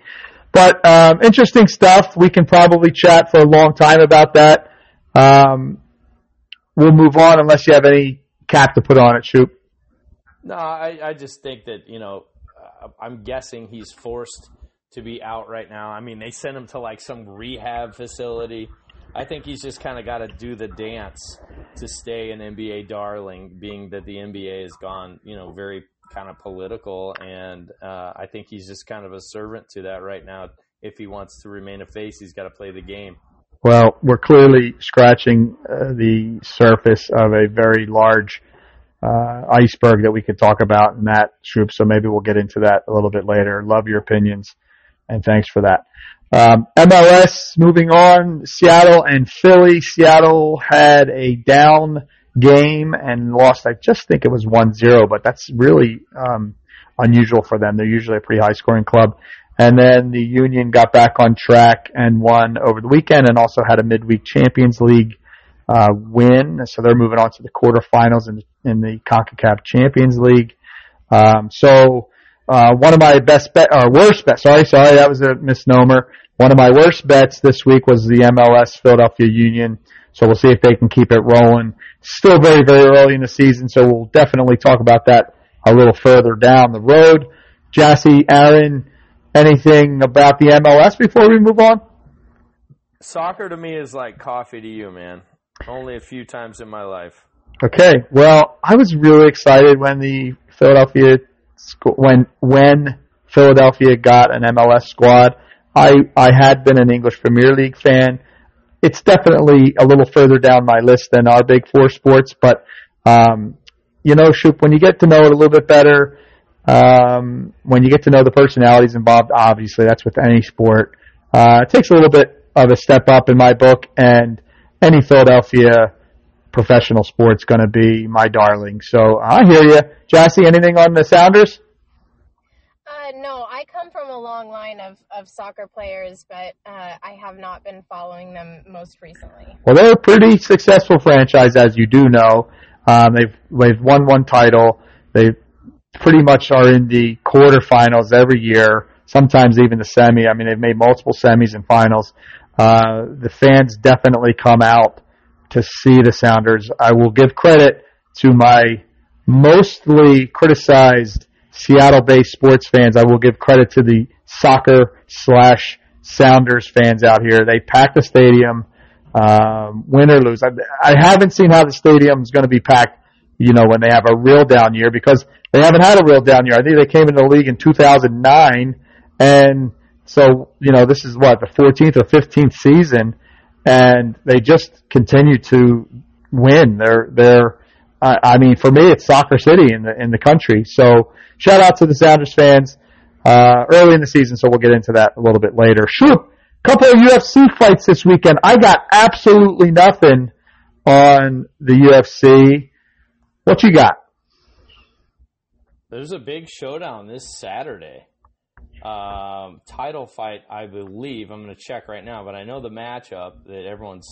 But um, interesting stuff. We can probably chat for a long time about that. Um, we'll move on unless you have any cap to put on it, Shoop. No, I, I just think that, you know, I'm guessing he's forced to be out right now. I mean, they sent him to like some rehab facility. I think he's just kind of got to do the dance to stay an N B A darling, being that the N B A has gone, you know, very kind of political. And uh, I think he's just kind of a servant to that right now. If he wants to remain a face, he's got to play the game. Well, we're clearly scratching uh, the surface of a very large uh, iceberg that we could talk about in that, Shoop. So maybe we'll get into that a little bit later. Love your opinions, and thanks for that. Um, M L S, moving on, Seattle and Philly. Seattle had a down game and lost, I just think it was one zero, but that's really um, unusual for them. They're usually a pretty high-scoring club. And then the Union got back on track and won over the weekend, and also had a midweek Champions League uh, win. So they're moving on to the quarterfinals in the, in the CONCACAF Champions League. Um, so uh, one of my best bet, or worst bet, sorry, sorry, that was a misnomer. One of my worst bets this week was the M L S Philadelphia Union, so we'll see if they can keep it rolling. Still very, very early in the season, so we'll definitely talk about that a little further down the road. Jassie, Aaron, anything about the M L S before we move on? Soccer to me is like coffee to you, man. Only a few times in my life. Okay, well, I was really excited when the Philadelphia when when Philadelphia got an M L S squad. I, I had been an English Premier League fan. it's definitely a little further down my list than our big four sports. But, um, you know, Shoop, when you get to know it a little bit better, um, when you get to know the personalities involved, obviously that's with any sport. Uh, it takes a little bit of a step up in my book, and any Philadelphia professional sport's going to be my darling. So I hear you. Jassie, anything on the Sounders? Uh, no, I come from a long line of, of soccer players, but uh, I have not been following them most recently. Well, they're a pretty successful franchise, as you do know. Um, they've they've won one title. They pretty much are in the quarterfinals every year, sometimes even the semi. I mean, they've made multiple semis and finals. Uh, the fans definitely come out to see the Sounders. I will give credit to my mostly criticized Seattle-based sports fans. I will give credit to the soccer slash Sounders fans out here. They pack the stadium, um, win or lose. I, I haven't seen how the stadium is going to be packed, you know, when they have a real down year, because they haven't had a real down year. I think they came into the league in two thousand nine, and so, you know, this is what, the fourteenth or fifteenth season, and they just continue to win. They're, they're, uh, I mean, for me, it's Soccer City in the, in the country. So shout out to the Sounders fans, uh, early in the season. So we'll get into that a little bit later. Shoop, couple of U F C fights this weekend. I got absolutely nothing on the U F C. What you got? There's a big showdown this Saturday. Um, title fight, I believe. I'm going to check right now, but I know the matchup that everyone's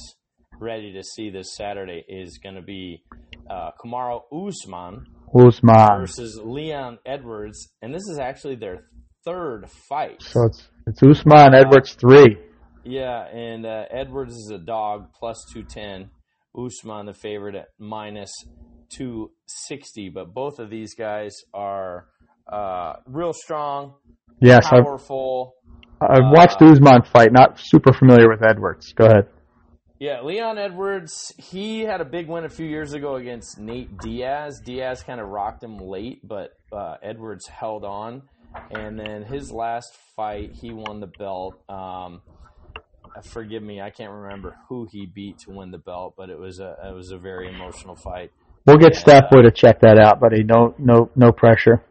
ready to see this Saturday is going to be uh, Kamaru Usman, Usman versus Leon Edwards, and this is actually their third fight. So it's it's Usman uh, Edwards three. Yeah, and uh, Edwards is a dog plus two ten. Usman the favorite at minus two sixty. But both of these guys are uh, real strong. Yes, powerful. I've, I've watched uh, Usman fight, not super familiar with Edwards. Go ahead. Yeah, Leon Edwards, he had a big win a few years ago against Nate Diaz. Diaz kind of rocked him late, but uh, Edwards held on. And then his last fight, he won the belt. Um, forgive me, I can't remember who he beat to win the belt, but it was a it was a very emotional fight. We'll get yeah. Stafford to check that out, buddy. No, no, no pressure.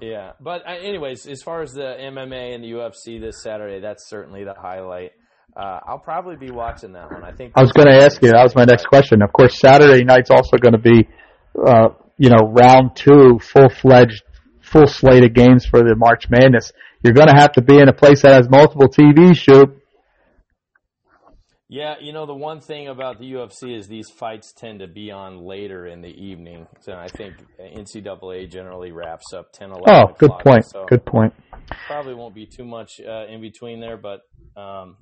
Yeah, but anyways, as far as the M M A and the U F C this Saturday, that's certainly the highlight. Uh, I'll probably be watching that one. I think I was going to ask you. That was my next question. Of course, Saturday night's also going to be, uh, you know, round two, full-fledged, full slate of games for the March Madness. You're going to have to be in a place that has multiple T Vs, Shoop. Yeah, you know, the one thing about the U F C is these fights tend to be on later in the evening. So I think N C double A generally wraps up ten, eleven o'clock. Oh, good point. So good point. Probably won't be too much uh, in between there, but um,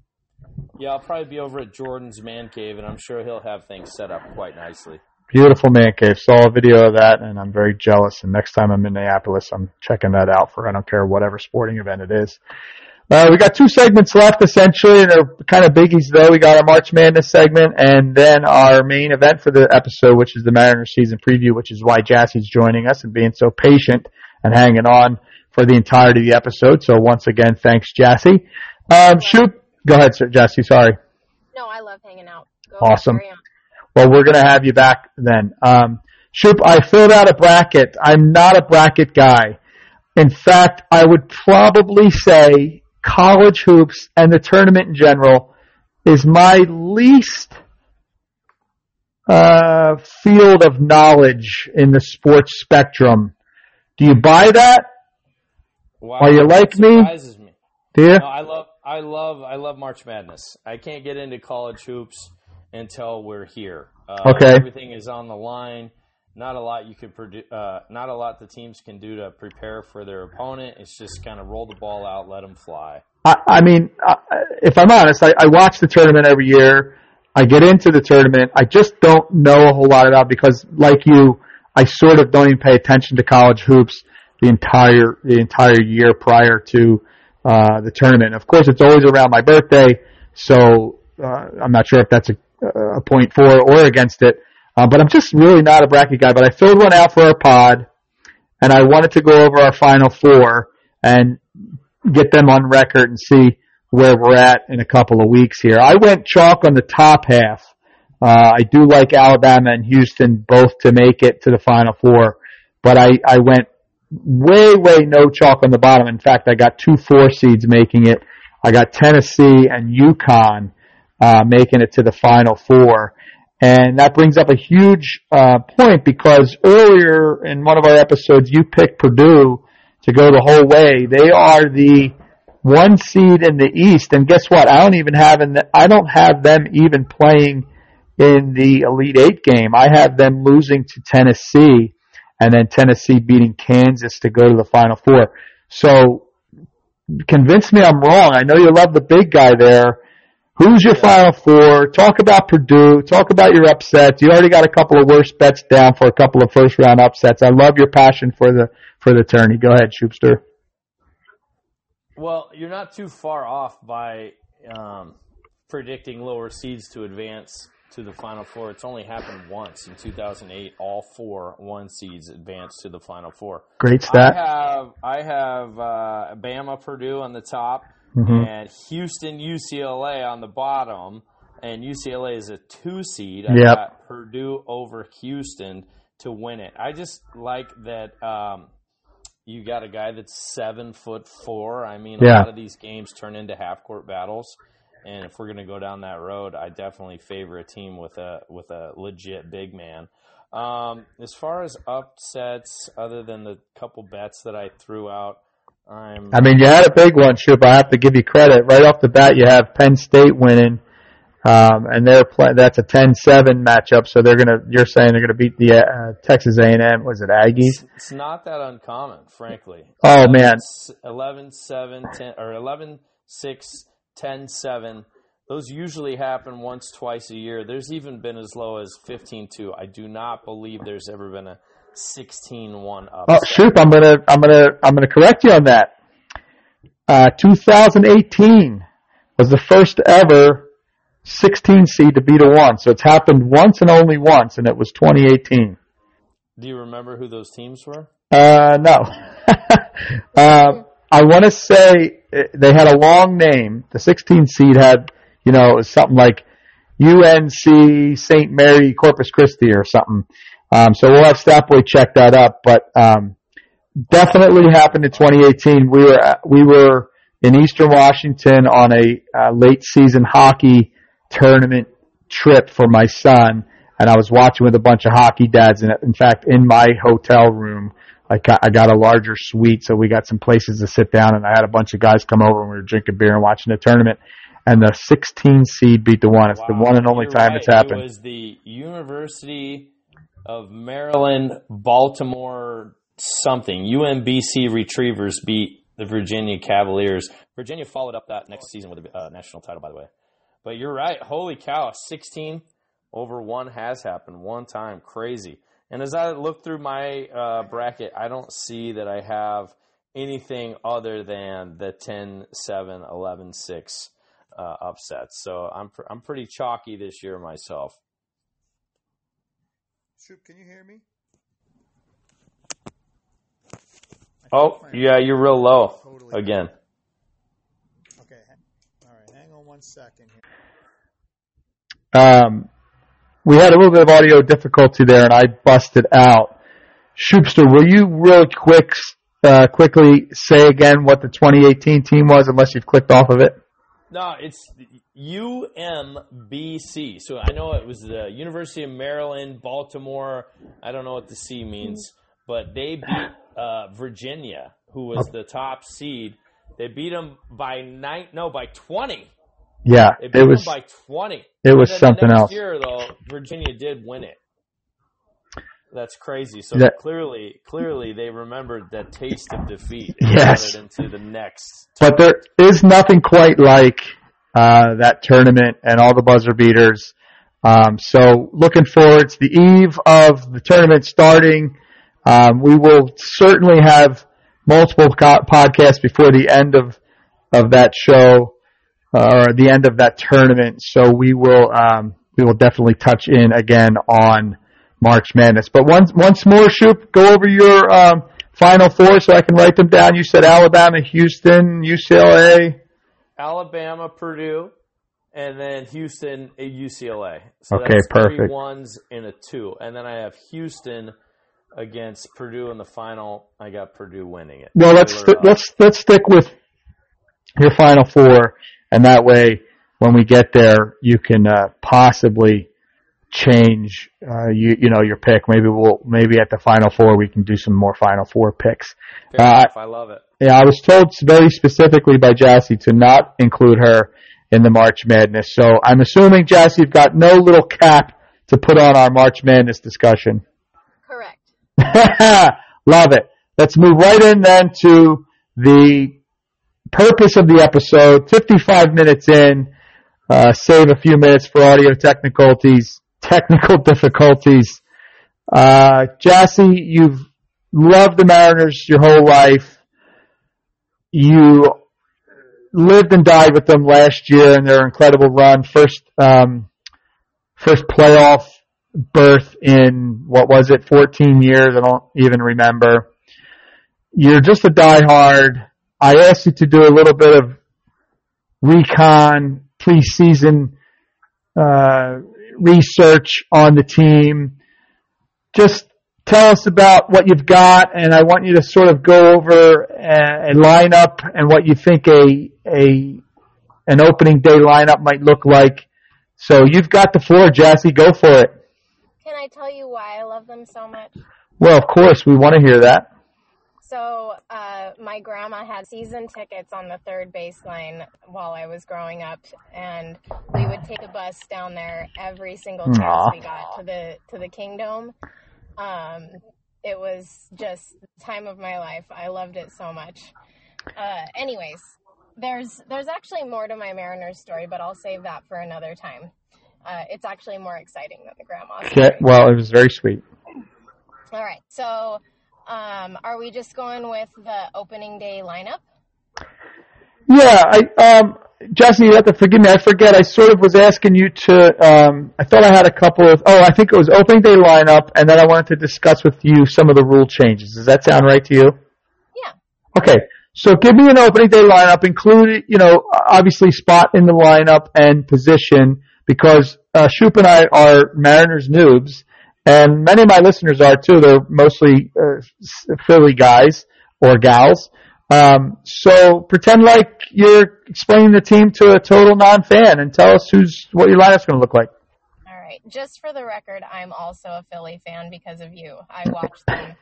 yeah, I'll probably be over at Jordan's Man Cave, and I'm sure he'll have things set up quite nicely. Beautiful Man Cave. Saw a video of that, and I'm very jealous. And next time I'm in Minneapolis, I'm checking that out for I don't care whatever sporting event it is. Uh, we got two segments left, essentially, and they're kind of biggies, though. We got our March Madness segment, and then our main event for the episode, which is the Mariners season preview, which is why Jassie's joining us and being so patient and hanging on for the entirety of the episode. So once again, thanks, Jassie. Um, Shoop, go ahead, sir, Jassie. Sorry. No, I love hanging out. Go awesome. Ahead, well, we're gonna have you back then. Um, Shoop, I filled out a bracket. I'm not a bracket guy. In fact, I would probably say college hoops and the tournament in general is my least uh, field of knowledge in the sports spectrum. Do you buy that? Wow, are you like me? me? Do you? No, I love, I love, I love March Madness. I can't get into college hoops until we're here. Uh, okay, everything is on the line. Not a lot you could produ- uh, not a lot the teams can do to prepare for their opponent. It's just kind of roll the ball out, let them fly. I, I mean, I, if I'm honest, I, I watch the tournament every year. I get into the tournament. I just don't know a whole lot about it because, like you, I sort of don't even pay attention to college hoops the entire the entire year prior to uh, the tournament. Of course, it's always around my birthday, so uh, I'm not sure if that's a, a point for or against it. Uh, but I'm just really not a bracket guy. But I filled one out for our pod, and I wanted to go over our final four and get them on record and see where we're at in a couple of weeks here. I went chalk on the top half. Uh, I do like Alabama and Houston both to make it to the Final Four, but I, I went way, way no chalk on the bottom. In fact, I got two four seeds making it. I got Tennessee and UConn uh, making it to the Final Four. And that brings up a huge uh, point, because earlier in one of our episodes, you picked Purdue to go the whole way. They are the one seed in the East, and guess what? I don't even have in the, I don't have them even playing in the Elite Eight game. I have them losing to Tennessee, and then Tennessee beating Kansas to go to the Final Four. So convince me I'm wrong. I know you love the big guy there. Who's your Final Four? Talk about Purdue. Talk about your upsets. You already got a couple of worst bets down for a couple of first-round upsets. I love your passion for the for the tourney. Go ahead, Shoopster. Well, you're not too far off by um, predicting lower seeds to advance to the Final Four. It's only happened once in two thousand eight. All four one seeds advanced to the Final Four. Great stat. I have, I have uh, Bama, Purdue on the top. Mm-hmm. And Houston, U C L A on the bottom, and U C L A is a two seed. I yep. got Purdue over Houston to win it. I just like that um, you got a guy that's seven foot four. I mean, yeah. a lot of these games turn into half court battles, and if we're going to go down that road, I definitely favor a team with a with a legit big man. Um, as far as upsets, other than the couple bets that I threw out. I'm I mean, you had a big one, Shoop. I have to give you credit. Right off the bat, you have Penn State winning, um, and they're play- that's a ten seven matchup. So they're gonna. You're saying they're gonna beat the uh, Texas A and M. Was it Aggies? It's, it's not that uncommon, frankly. Oh eleven, man, eleven seven, ten, or eleven six, ten seven. Those usually happen once, twice a year. There's even been as low as fifteen two. I do not believe there's ever been a sixteen one up. Oh, Shoop, I'm gonna, I'm gonna, I'm gonna correct you on that. Uh, two thousand eighteen was the first ever sixteen seed to beat a one. So it's happened once and only once, and it was twenty eighteen. Do you remember who those teams were? Uh, no. uh, I want to say they had a long name. The sixteen seed had, you know, it was something like U N C Saint Mary Corpus Christi or something. Um, so we'll have Statboy check that up, but, um, definitely happened in twenty eighteen. We were, we were in Eastern Washington on a, uh, late season hockey tournament trip for my son, and I was watching with a bunch of hockey dads. And in fact, in my hotel room, I got, I got a larger suite, so we got some places to sit down, and I had a bunch of guys come over, and we were drinking beer and watching the tournament. And the sixteen seed beat the one. It's wow, the one and only time right. it's happened. It was the University of Maryland, Baltimore, something. U M B C Retrievers beat the Virginia Cavaliers. Virginia followed up that next season with a uh, national title, by the way. But you're right. Holy cow. sixteen over one has happened one time. Crazy. And as I look through my uh, bracket, I don't see that I have anything other than the ten seven, eleven six uh, upsets. So I'm, pr- I'm pretty chalky this year myself. Shoop, can you hear me? Oh, yeah, you're real low totally again. Down. Okay. All right, hang on one second here. Um, we had a little bit of audio difficulty there, and I busted out. Shoopster, will you real quick, uh, quickly say again what the twenty eighteen team was, unless you've clicked off of it? No, it's U M B C. So I know it was the University of Maryland, Baltimore. I don't know what the C means, but they beat uh, Virginia, who was the top seed. They beat them by nine, no, by twenty. Yeah, they beat it was them by twenty. It was something else. Next year, though, Virginia did win it. That's crazy. So that, clearly, clearly they remembered that taste of defeat and yes. brought it into the next. But there is nothing quite like uh, that tournament and all the buzzer beaters. Um, so looking forward to the eve of the tournament starting. Um, we will certainly have multiple co- podcasts before the end of of that show uh, or the end of that tournament. So we will um, we will definitely touch in again on March Madness. But once once more, Shoop, go over your um, Final Four so I can write them down. You said Alabama, Houston, U C L A, Alabama, Purdue, and then Houston at U C L A. So okay, that's perfect. Three ones and a two. And then I have Houston against Purdue in the final. I got Purdue winning it. No, let's st- let's let's stick with your final four, and that way when we get there, you can uh, possibly change uh, you you know your pick. Maybe we'll maybe at the final four we can do some more final four picks. Fair uh, enough. I love it. Yeah, I was told very specifically by Jassie to not include her in the March Madness. So I'm assuming, Jassie, you've got no little cap to put on our March Madness discussion. Correct. Love it. Let's move right in then to the purpose of the episode. fifty-five minutes in, uh, save a few minutes for audio technicalities, technical difficulties. Uh, Jassie, you've loved the Mariners your whole life. You lived and died with them last year in their incredible run. First, um, first playoff berth in, what was it, fourteen years? I don't even remember. You're just a diehard. I asked you to do a little bit of recon, preseason uh, research on the team. Just tell us about what you've got, and I want you to sort of go over a, a lineup and what you think a a an opening day lineup might look like. So you've got the floor, Jassie. Go for it. Can I tell you why I love them so much? Well, of course. We want to hear that. So uh, my grandma had season tickets on the third baseline while I was growing up, and we would take a bus down there every single chance Aww. we got to the to the Kingdom. Um, it was just the time of my life. I loved it so much. Uh, anyways, there's, there's actually more to my Mariners story, but I'll save that for another time. Uh, it's actually more exciting than the grandma story. Okay. Well, it was very sweet. All right. So, um, are we just going with the opening day lineup? Yeah. I, um, Jassie, you have to forgive me. I forget. I sort of was asking you to, um, I thought I had a couple of, oh, I think it was opening day lineup, and then I wanted to discuss with you some of the rule changes. Does that sound right to you? Yeah. Okay. So give me an opening day lineup, include, you know, obviously spot in the lineup and position, because uh, Shoop and I are Mariners noobs, and many of my listeners are too. They're mostly uh, Philly guys or gals. Um, so pretend like you're explaining the team to a total non-fan and tell us who's what your lineup's going to look like. All right. Just for the record, I'm also a Philly fan because of you. I watch them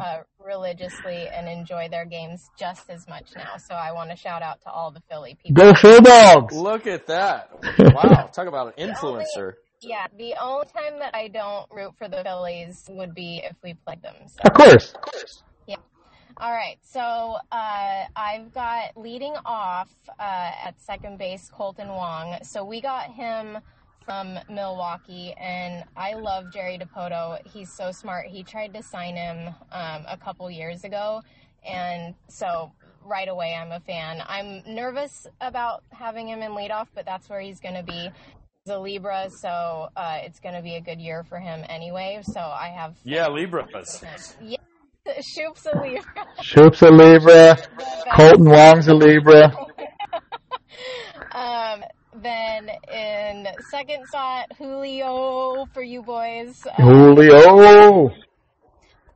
uh, religiously and enjoy their games just as much now. So I want to shout out to all the Philly people. Go Shoop Dogg! Look at that. Wow. Talk about an influencer. Only, yeah. The only time that I don't root for the Phillies would be if we played them. So. Of course. Of course. Yeah. All right, so uh, I've got leading off uh, at second base, Colton Wong. So we got him from Milwaukee, and I love Jerry DiPoto. He's so smart. He tried to sign him um, a couple years ago, and so right away I'm a fan. I'm nervous about having him in leadoff, but that's where he's going to be. He's a Libra, so uh, it's going to be a good year for him anyway. So I have yeah, Libras. Yeah. Shoop's a Libra. Shoop's a Libra. Colton Wong's a Libra. um, then in second spot, Julio for you boys. Um, Julio.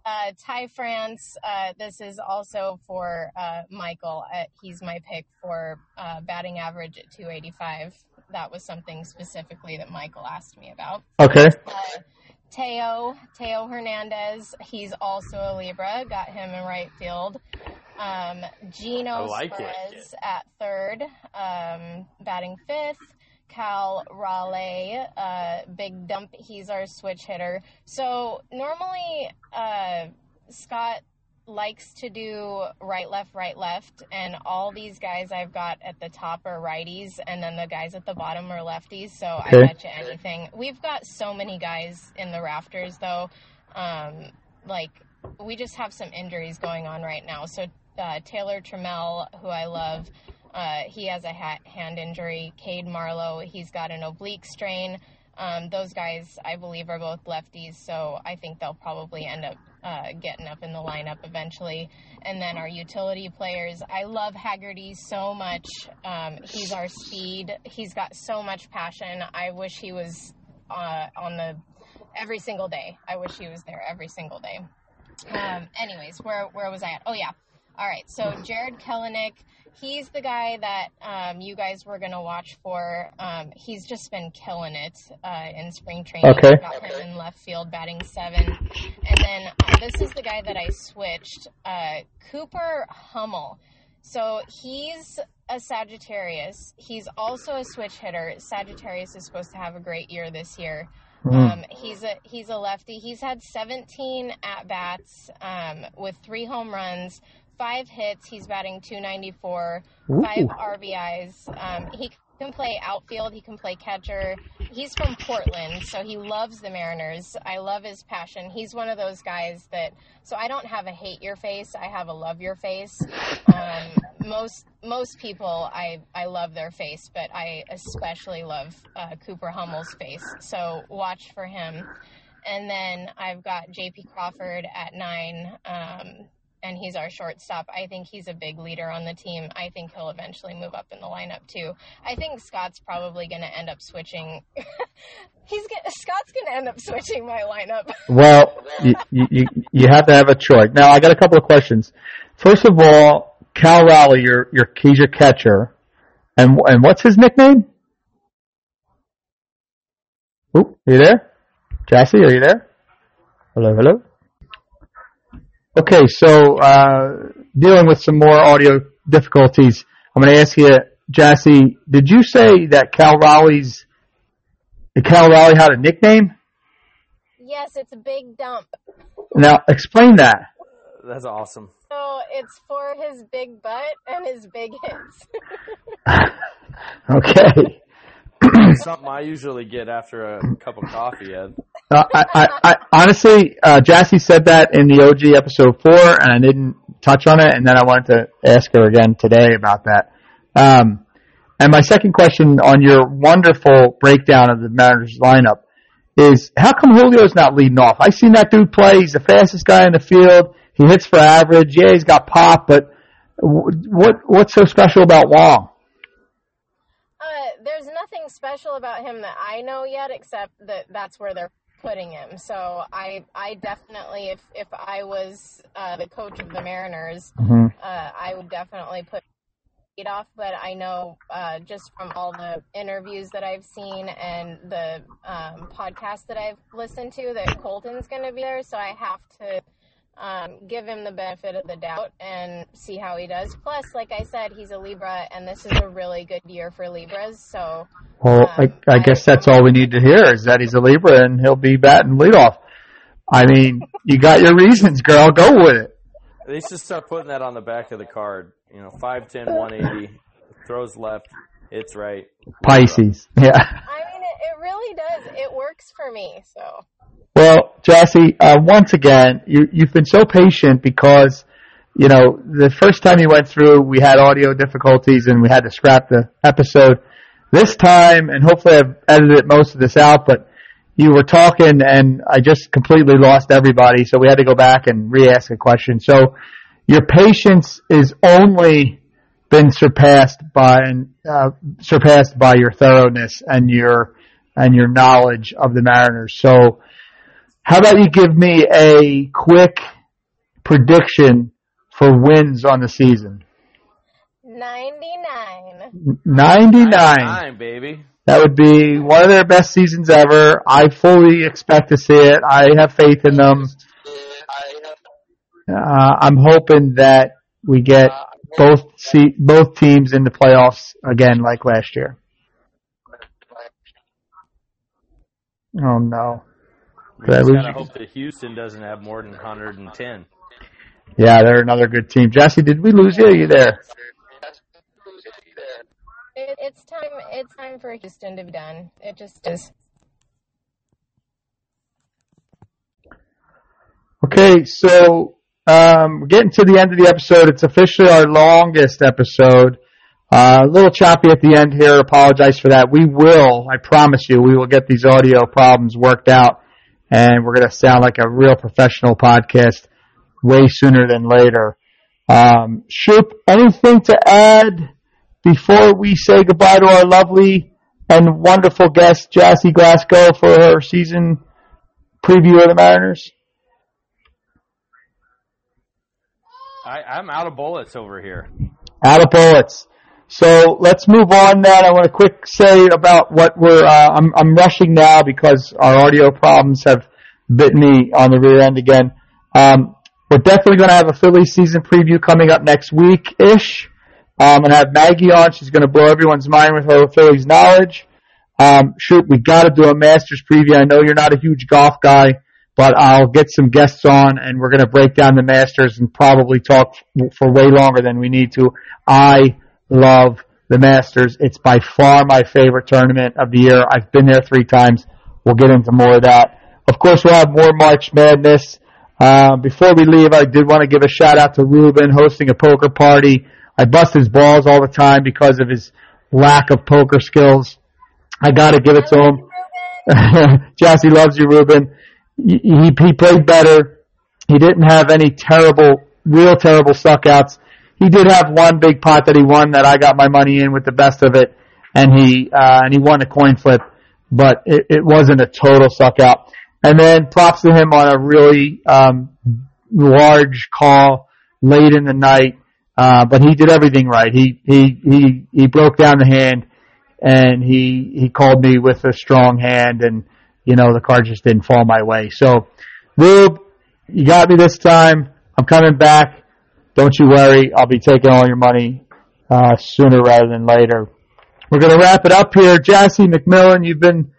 Uh, Ty France. Uh, this is also for uh, Michael. Uh, he's my pick for uh, batting average at two eighty-five. That was something specifically that Michael asked me about. Okay. Uh, Teo, Teo Hernandez, he's also a Libra. Got him in right field. Um, Geno like Suarez at third, um, batting fifth. Cal Raleigh, uh, big dump. He's our switch hitter. So normally uh, Scott likes to do right, left, right, left. And all these guys I've got at the top are righties, and then the guys at the bottom are lefties. So okay. I bet you anything. We've got so many guys in the rafters, though. Um, like, we just have some injuries going on right now. So uh, Taylor Trammell, who I love, uh, he has a ha- hand injury. Cade Marlowe, he's got an oblique strain. Um, those guys, I believe, are both lefties, so I think they'll probably end up uh, getting up in the lineup eventually. And then our utility players, I love Haggerty so much. Um, he's our speed. He's got so much passion. I wish he was uh, on the every single day. I wish he was there every single day. Um, anyways, where where was I at? Oh, yeah. All right, so Jared Kelenic, he's the guy that um, you guys were going to watch for. Um, he's just been killing it uh, in spring training. Okay. I got him in left field batting seven. And then uh, this is the guy that I switched, uh, Cooper Hummel. So he's a Sagittarius. He's also a switch hitter. Sagittarius is supposed to have a great year this year. Um, he's a he's a lefty. He's had seventeen at-bats um, with three home runs, five hits. He's batting two ninety-four, Ooh. five R B Is. Um, he can play outfield. He can play catcher. He's from Portland, so he loves the Mariners. I love his passion. He's one of those guys that – so I don't have a hate your face. I have a love your face. Um, most most people, I, I love their face, but I especially love uh, Cooper Hummel's face. So watch for him. And then I've got J P Crawford at nine. Um And he's our shortstop. I think he's a big leader on the team. I think he'll eventually move up in the lineup too. I think Scott's probably going to end up switching. he's gonna, Scott's going to end up switching my lineup. Well, you, you you have to have a choice. Now I got a couple of questions. First of all, Cal Raleigh, your your he's your catcher, and and what's his nickname? Oop, are you there, Jassie? Are you there? Hello, hello. Okay, so uh, dealing with some more audio difficulties, I'm going to ask you, Jassie, did you say that Cal Raleigh's Cal Raleigh had a nickname? Yes, it's a big dump. Now, explain that. That's awesome. So it's for his big butt and his big hits. Okay. Something I usually get after a cup of coffee, Ed. Uh, I, I, I, honestly, uh, Jassie said that in the O G episode four, and I didn't touch on it, and then I wanted to ask her again today about that. Um, and my second question on your wonderful breakdown of the Mariners lineup is, how come Julio's not leading off? I've seen that dude play. He's the fastest guy in the field. He hits for average. Yeah, he's got pop, but w- what what's so special about Wong? There's nothing special about him that I know yet, except that that's where they're putting him. So I, I definitely, if if I was uh, the coach of the Mariners, mm-hmm. uh, I would definitely put it off. But I know uh, just from all the interviews that I've seen and the um, podcast that I've listened to that Colton's going to be there. So I have to um, give him the benefit of the doubt and see how he does. Plus, like I said, he's a Libra, and this is a really good year for Libras. So, well, um, I, I guess I that's all we need to hear is that he's a Libra and he'll be batting leadoff. I mean, you got your reasons, girl. Go with it. They should start putting that on the back of the card. You know, five ten, one eighty, throws left, hits right. Pisces, yeah. I mean, it, it really does. It works for me, so. Well, Jassie, uh, once again, you, you've been so patient because, you know, the first time you went through, we had audio difficulties and we had to scrap the episode. This time, and hopefully I've edited most of this out, but you were talking and I just completely lost everybody, so we had to go back and re-ask a question. So your patience is only been surpassed by, uh, surpassed by your thoroughness and your, and your knowledge of the Mariners. So, how about you give me a quick prediction for wins on the season? ninety-nine. ninety-nine. ninety-nine, baby. That would be one of their best seasons ever. I fully expect to see it. I have faith in them. Uh, I'm hoping that we get both se- both teams in the playoffs again like last year. Oh, no. We just gotta hope that Houston doesn't have more than one hundred ten. Yeah, they're another good team. Jassie, did we lose you? Are you there? It, it's time. It's time for Houston to be done. It just is. Okay, so um, we're getting to the end of the episode. It's officially our longest episode. Uh, a little choppy at the end here. Apologize for that. We will, I promise you, we will get these audio problems worked out, and we're going to sound like a real professional podcast way sooner than later. Um, Shoop, anything to add before we say goodbye to our lovely and wonderful guest, Jassie Glasgow, for her season preview of the Mariners? I, I'm out of bullets over here. Out of bullets. So let's move on then. I want to quick say about what we're uh, – I'm, I'm rushing now because our audio problems have bit me on the rear end again. Um, we're definitely going to have a Philly season preview coming up next week-ish. I'm going to have Maggie on. She's going to blow everyone's mind with her Phillies knowledge. Um, shoot, we got to do a Masters preview. I know you're not a huge golf guy, but I'll get some guests on, and we're going to break down the Masters and probably talk for way longer than we need to. I love the Masters. It's by far my favorite tournament of the year. I've been there three times. We'll get into more of that. Of course, we'll have more March Madness. Uh, before we leave, I did want to give a shout-out to Ruben hosting a poker party. I bust his balls all the time because of his lack of poker skills. I got to give it to him. Jassie loves you, Ruben. He, he, he played better. He didn't have any terrible, real terrible suckouts. He did have one big pot that he won that I got my money in with the best of it, and he uh, and he won a coin flip, but it, it wasn't a total suckout. And then props to him on a really um, large call late in the night. Uh, but he did everything right. He, he, he, he broke down the hand, and he, he called me with a strong hand, and, you know, the card just didn't fall my way. So, Rube, you got me this time. I'm coming back. Don't you worry. I'll be taking all your money, uh, sooner rather than later. We're going to wrap it up here. Jassie McMillan, you've been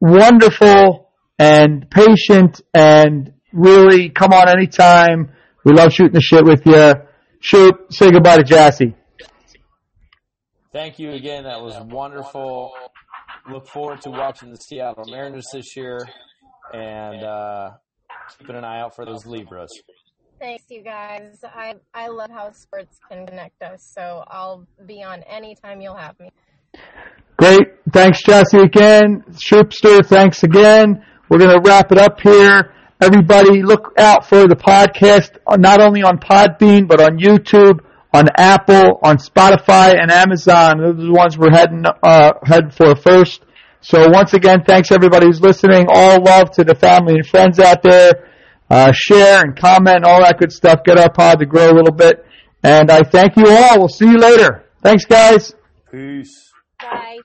wonderful and patient, and really come on anytime. We love shooting the shit with you. Shoop, say goodbye to Jassie. Thank you again. That was wonderful. Look forward to watching the Seattle Mariners this year, and uh, keeping an eye out for those Libras. Thanks, you guys. I I love how sports can connect us, so I'll be on anytime you'll have me. Great. Thanks, Jassie, again. Shoopster, thanks again. We're going to wrap it up here. Everybody, look out for the podcast, not only on Podbean, but on YouTube, on Apple, on Spotify, and Amazon. Those are the ones we're heading uh, heading for first. So once again, thanks everybody who's listening. All love to the family and friends out there. Uh, share and comment, all that good stuff. Get our pod to grow a little bit. And I thank you all. We'll see you later. Thanks, guys. Peace. Bye.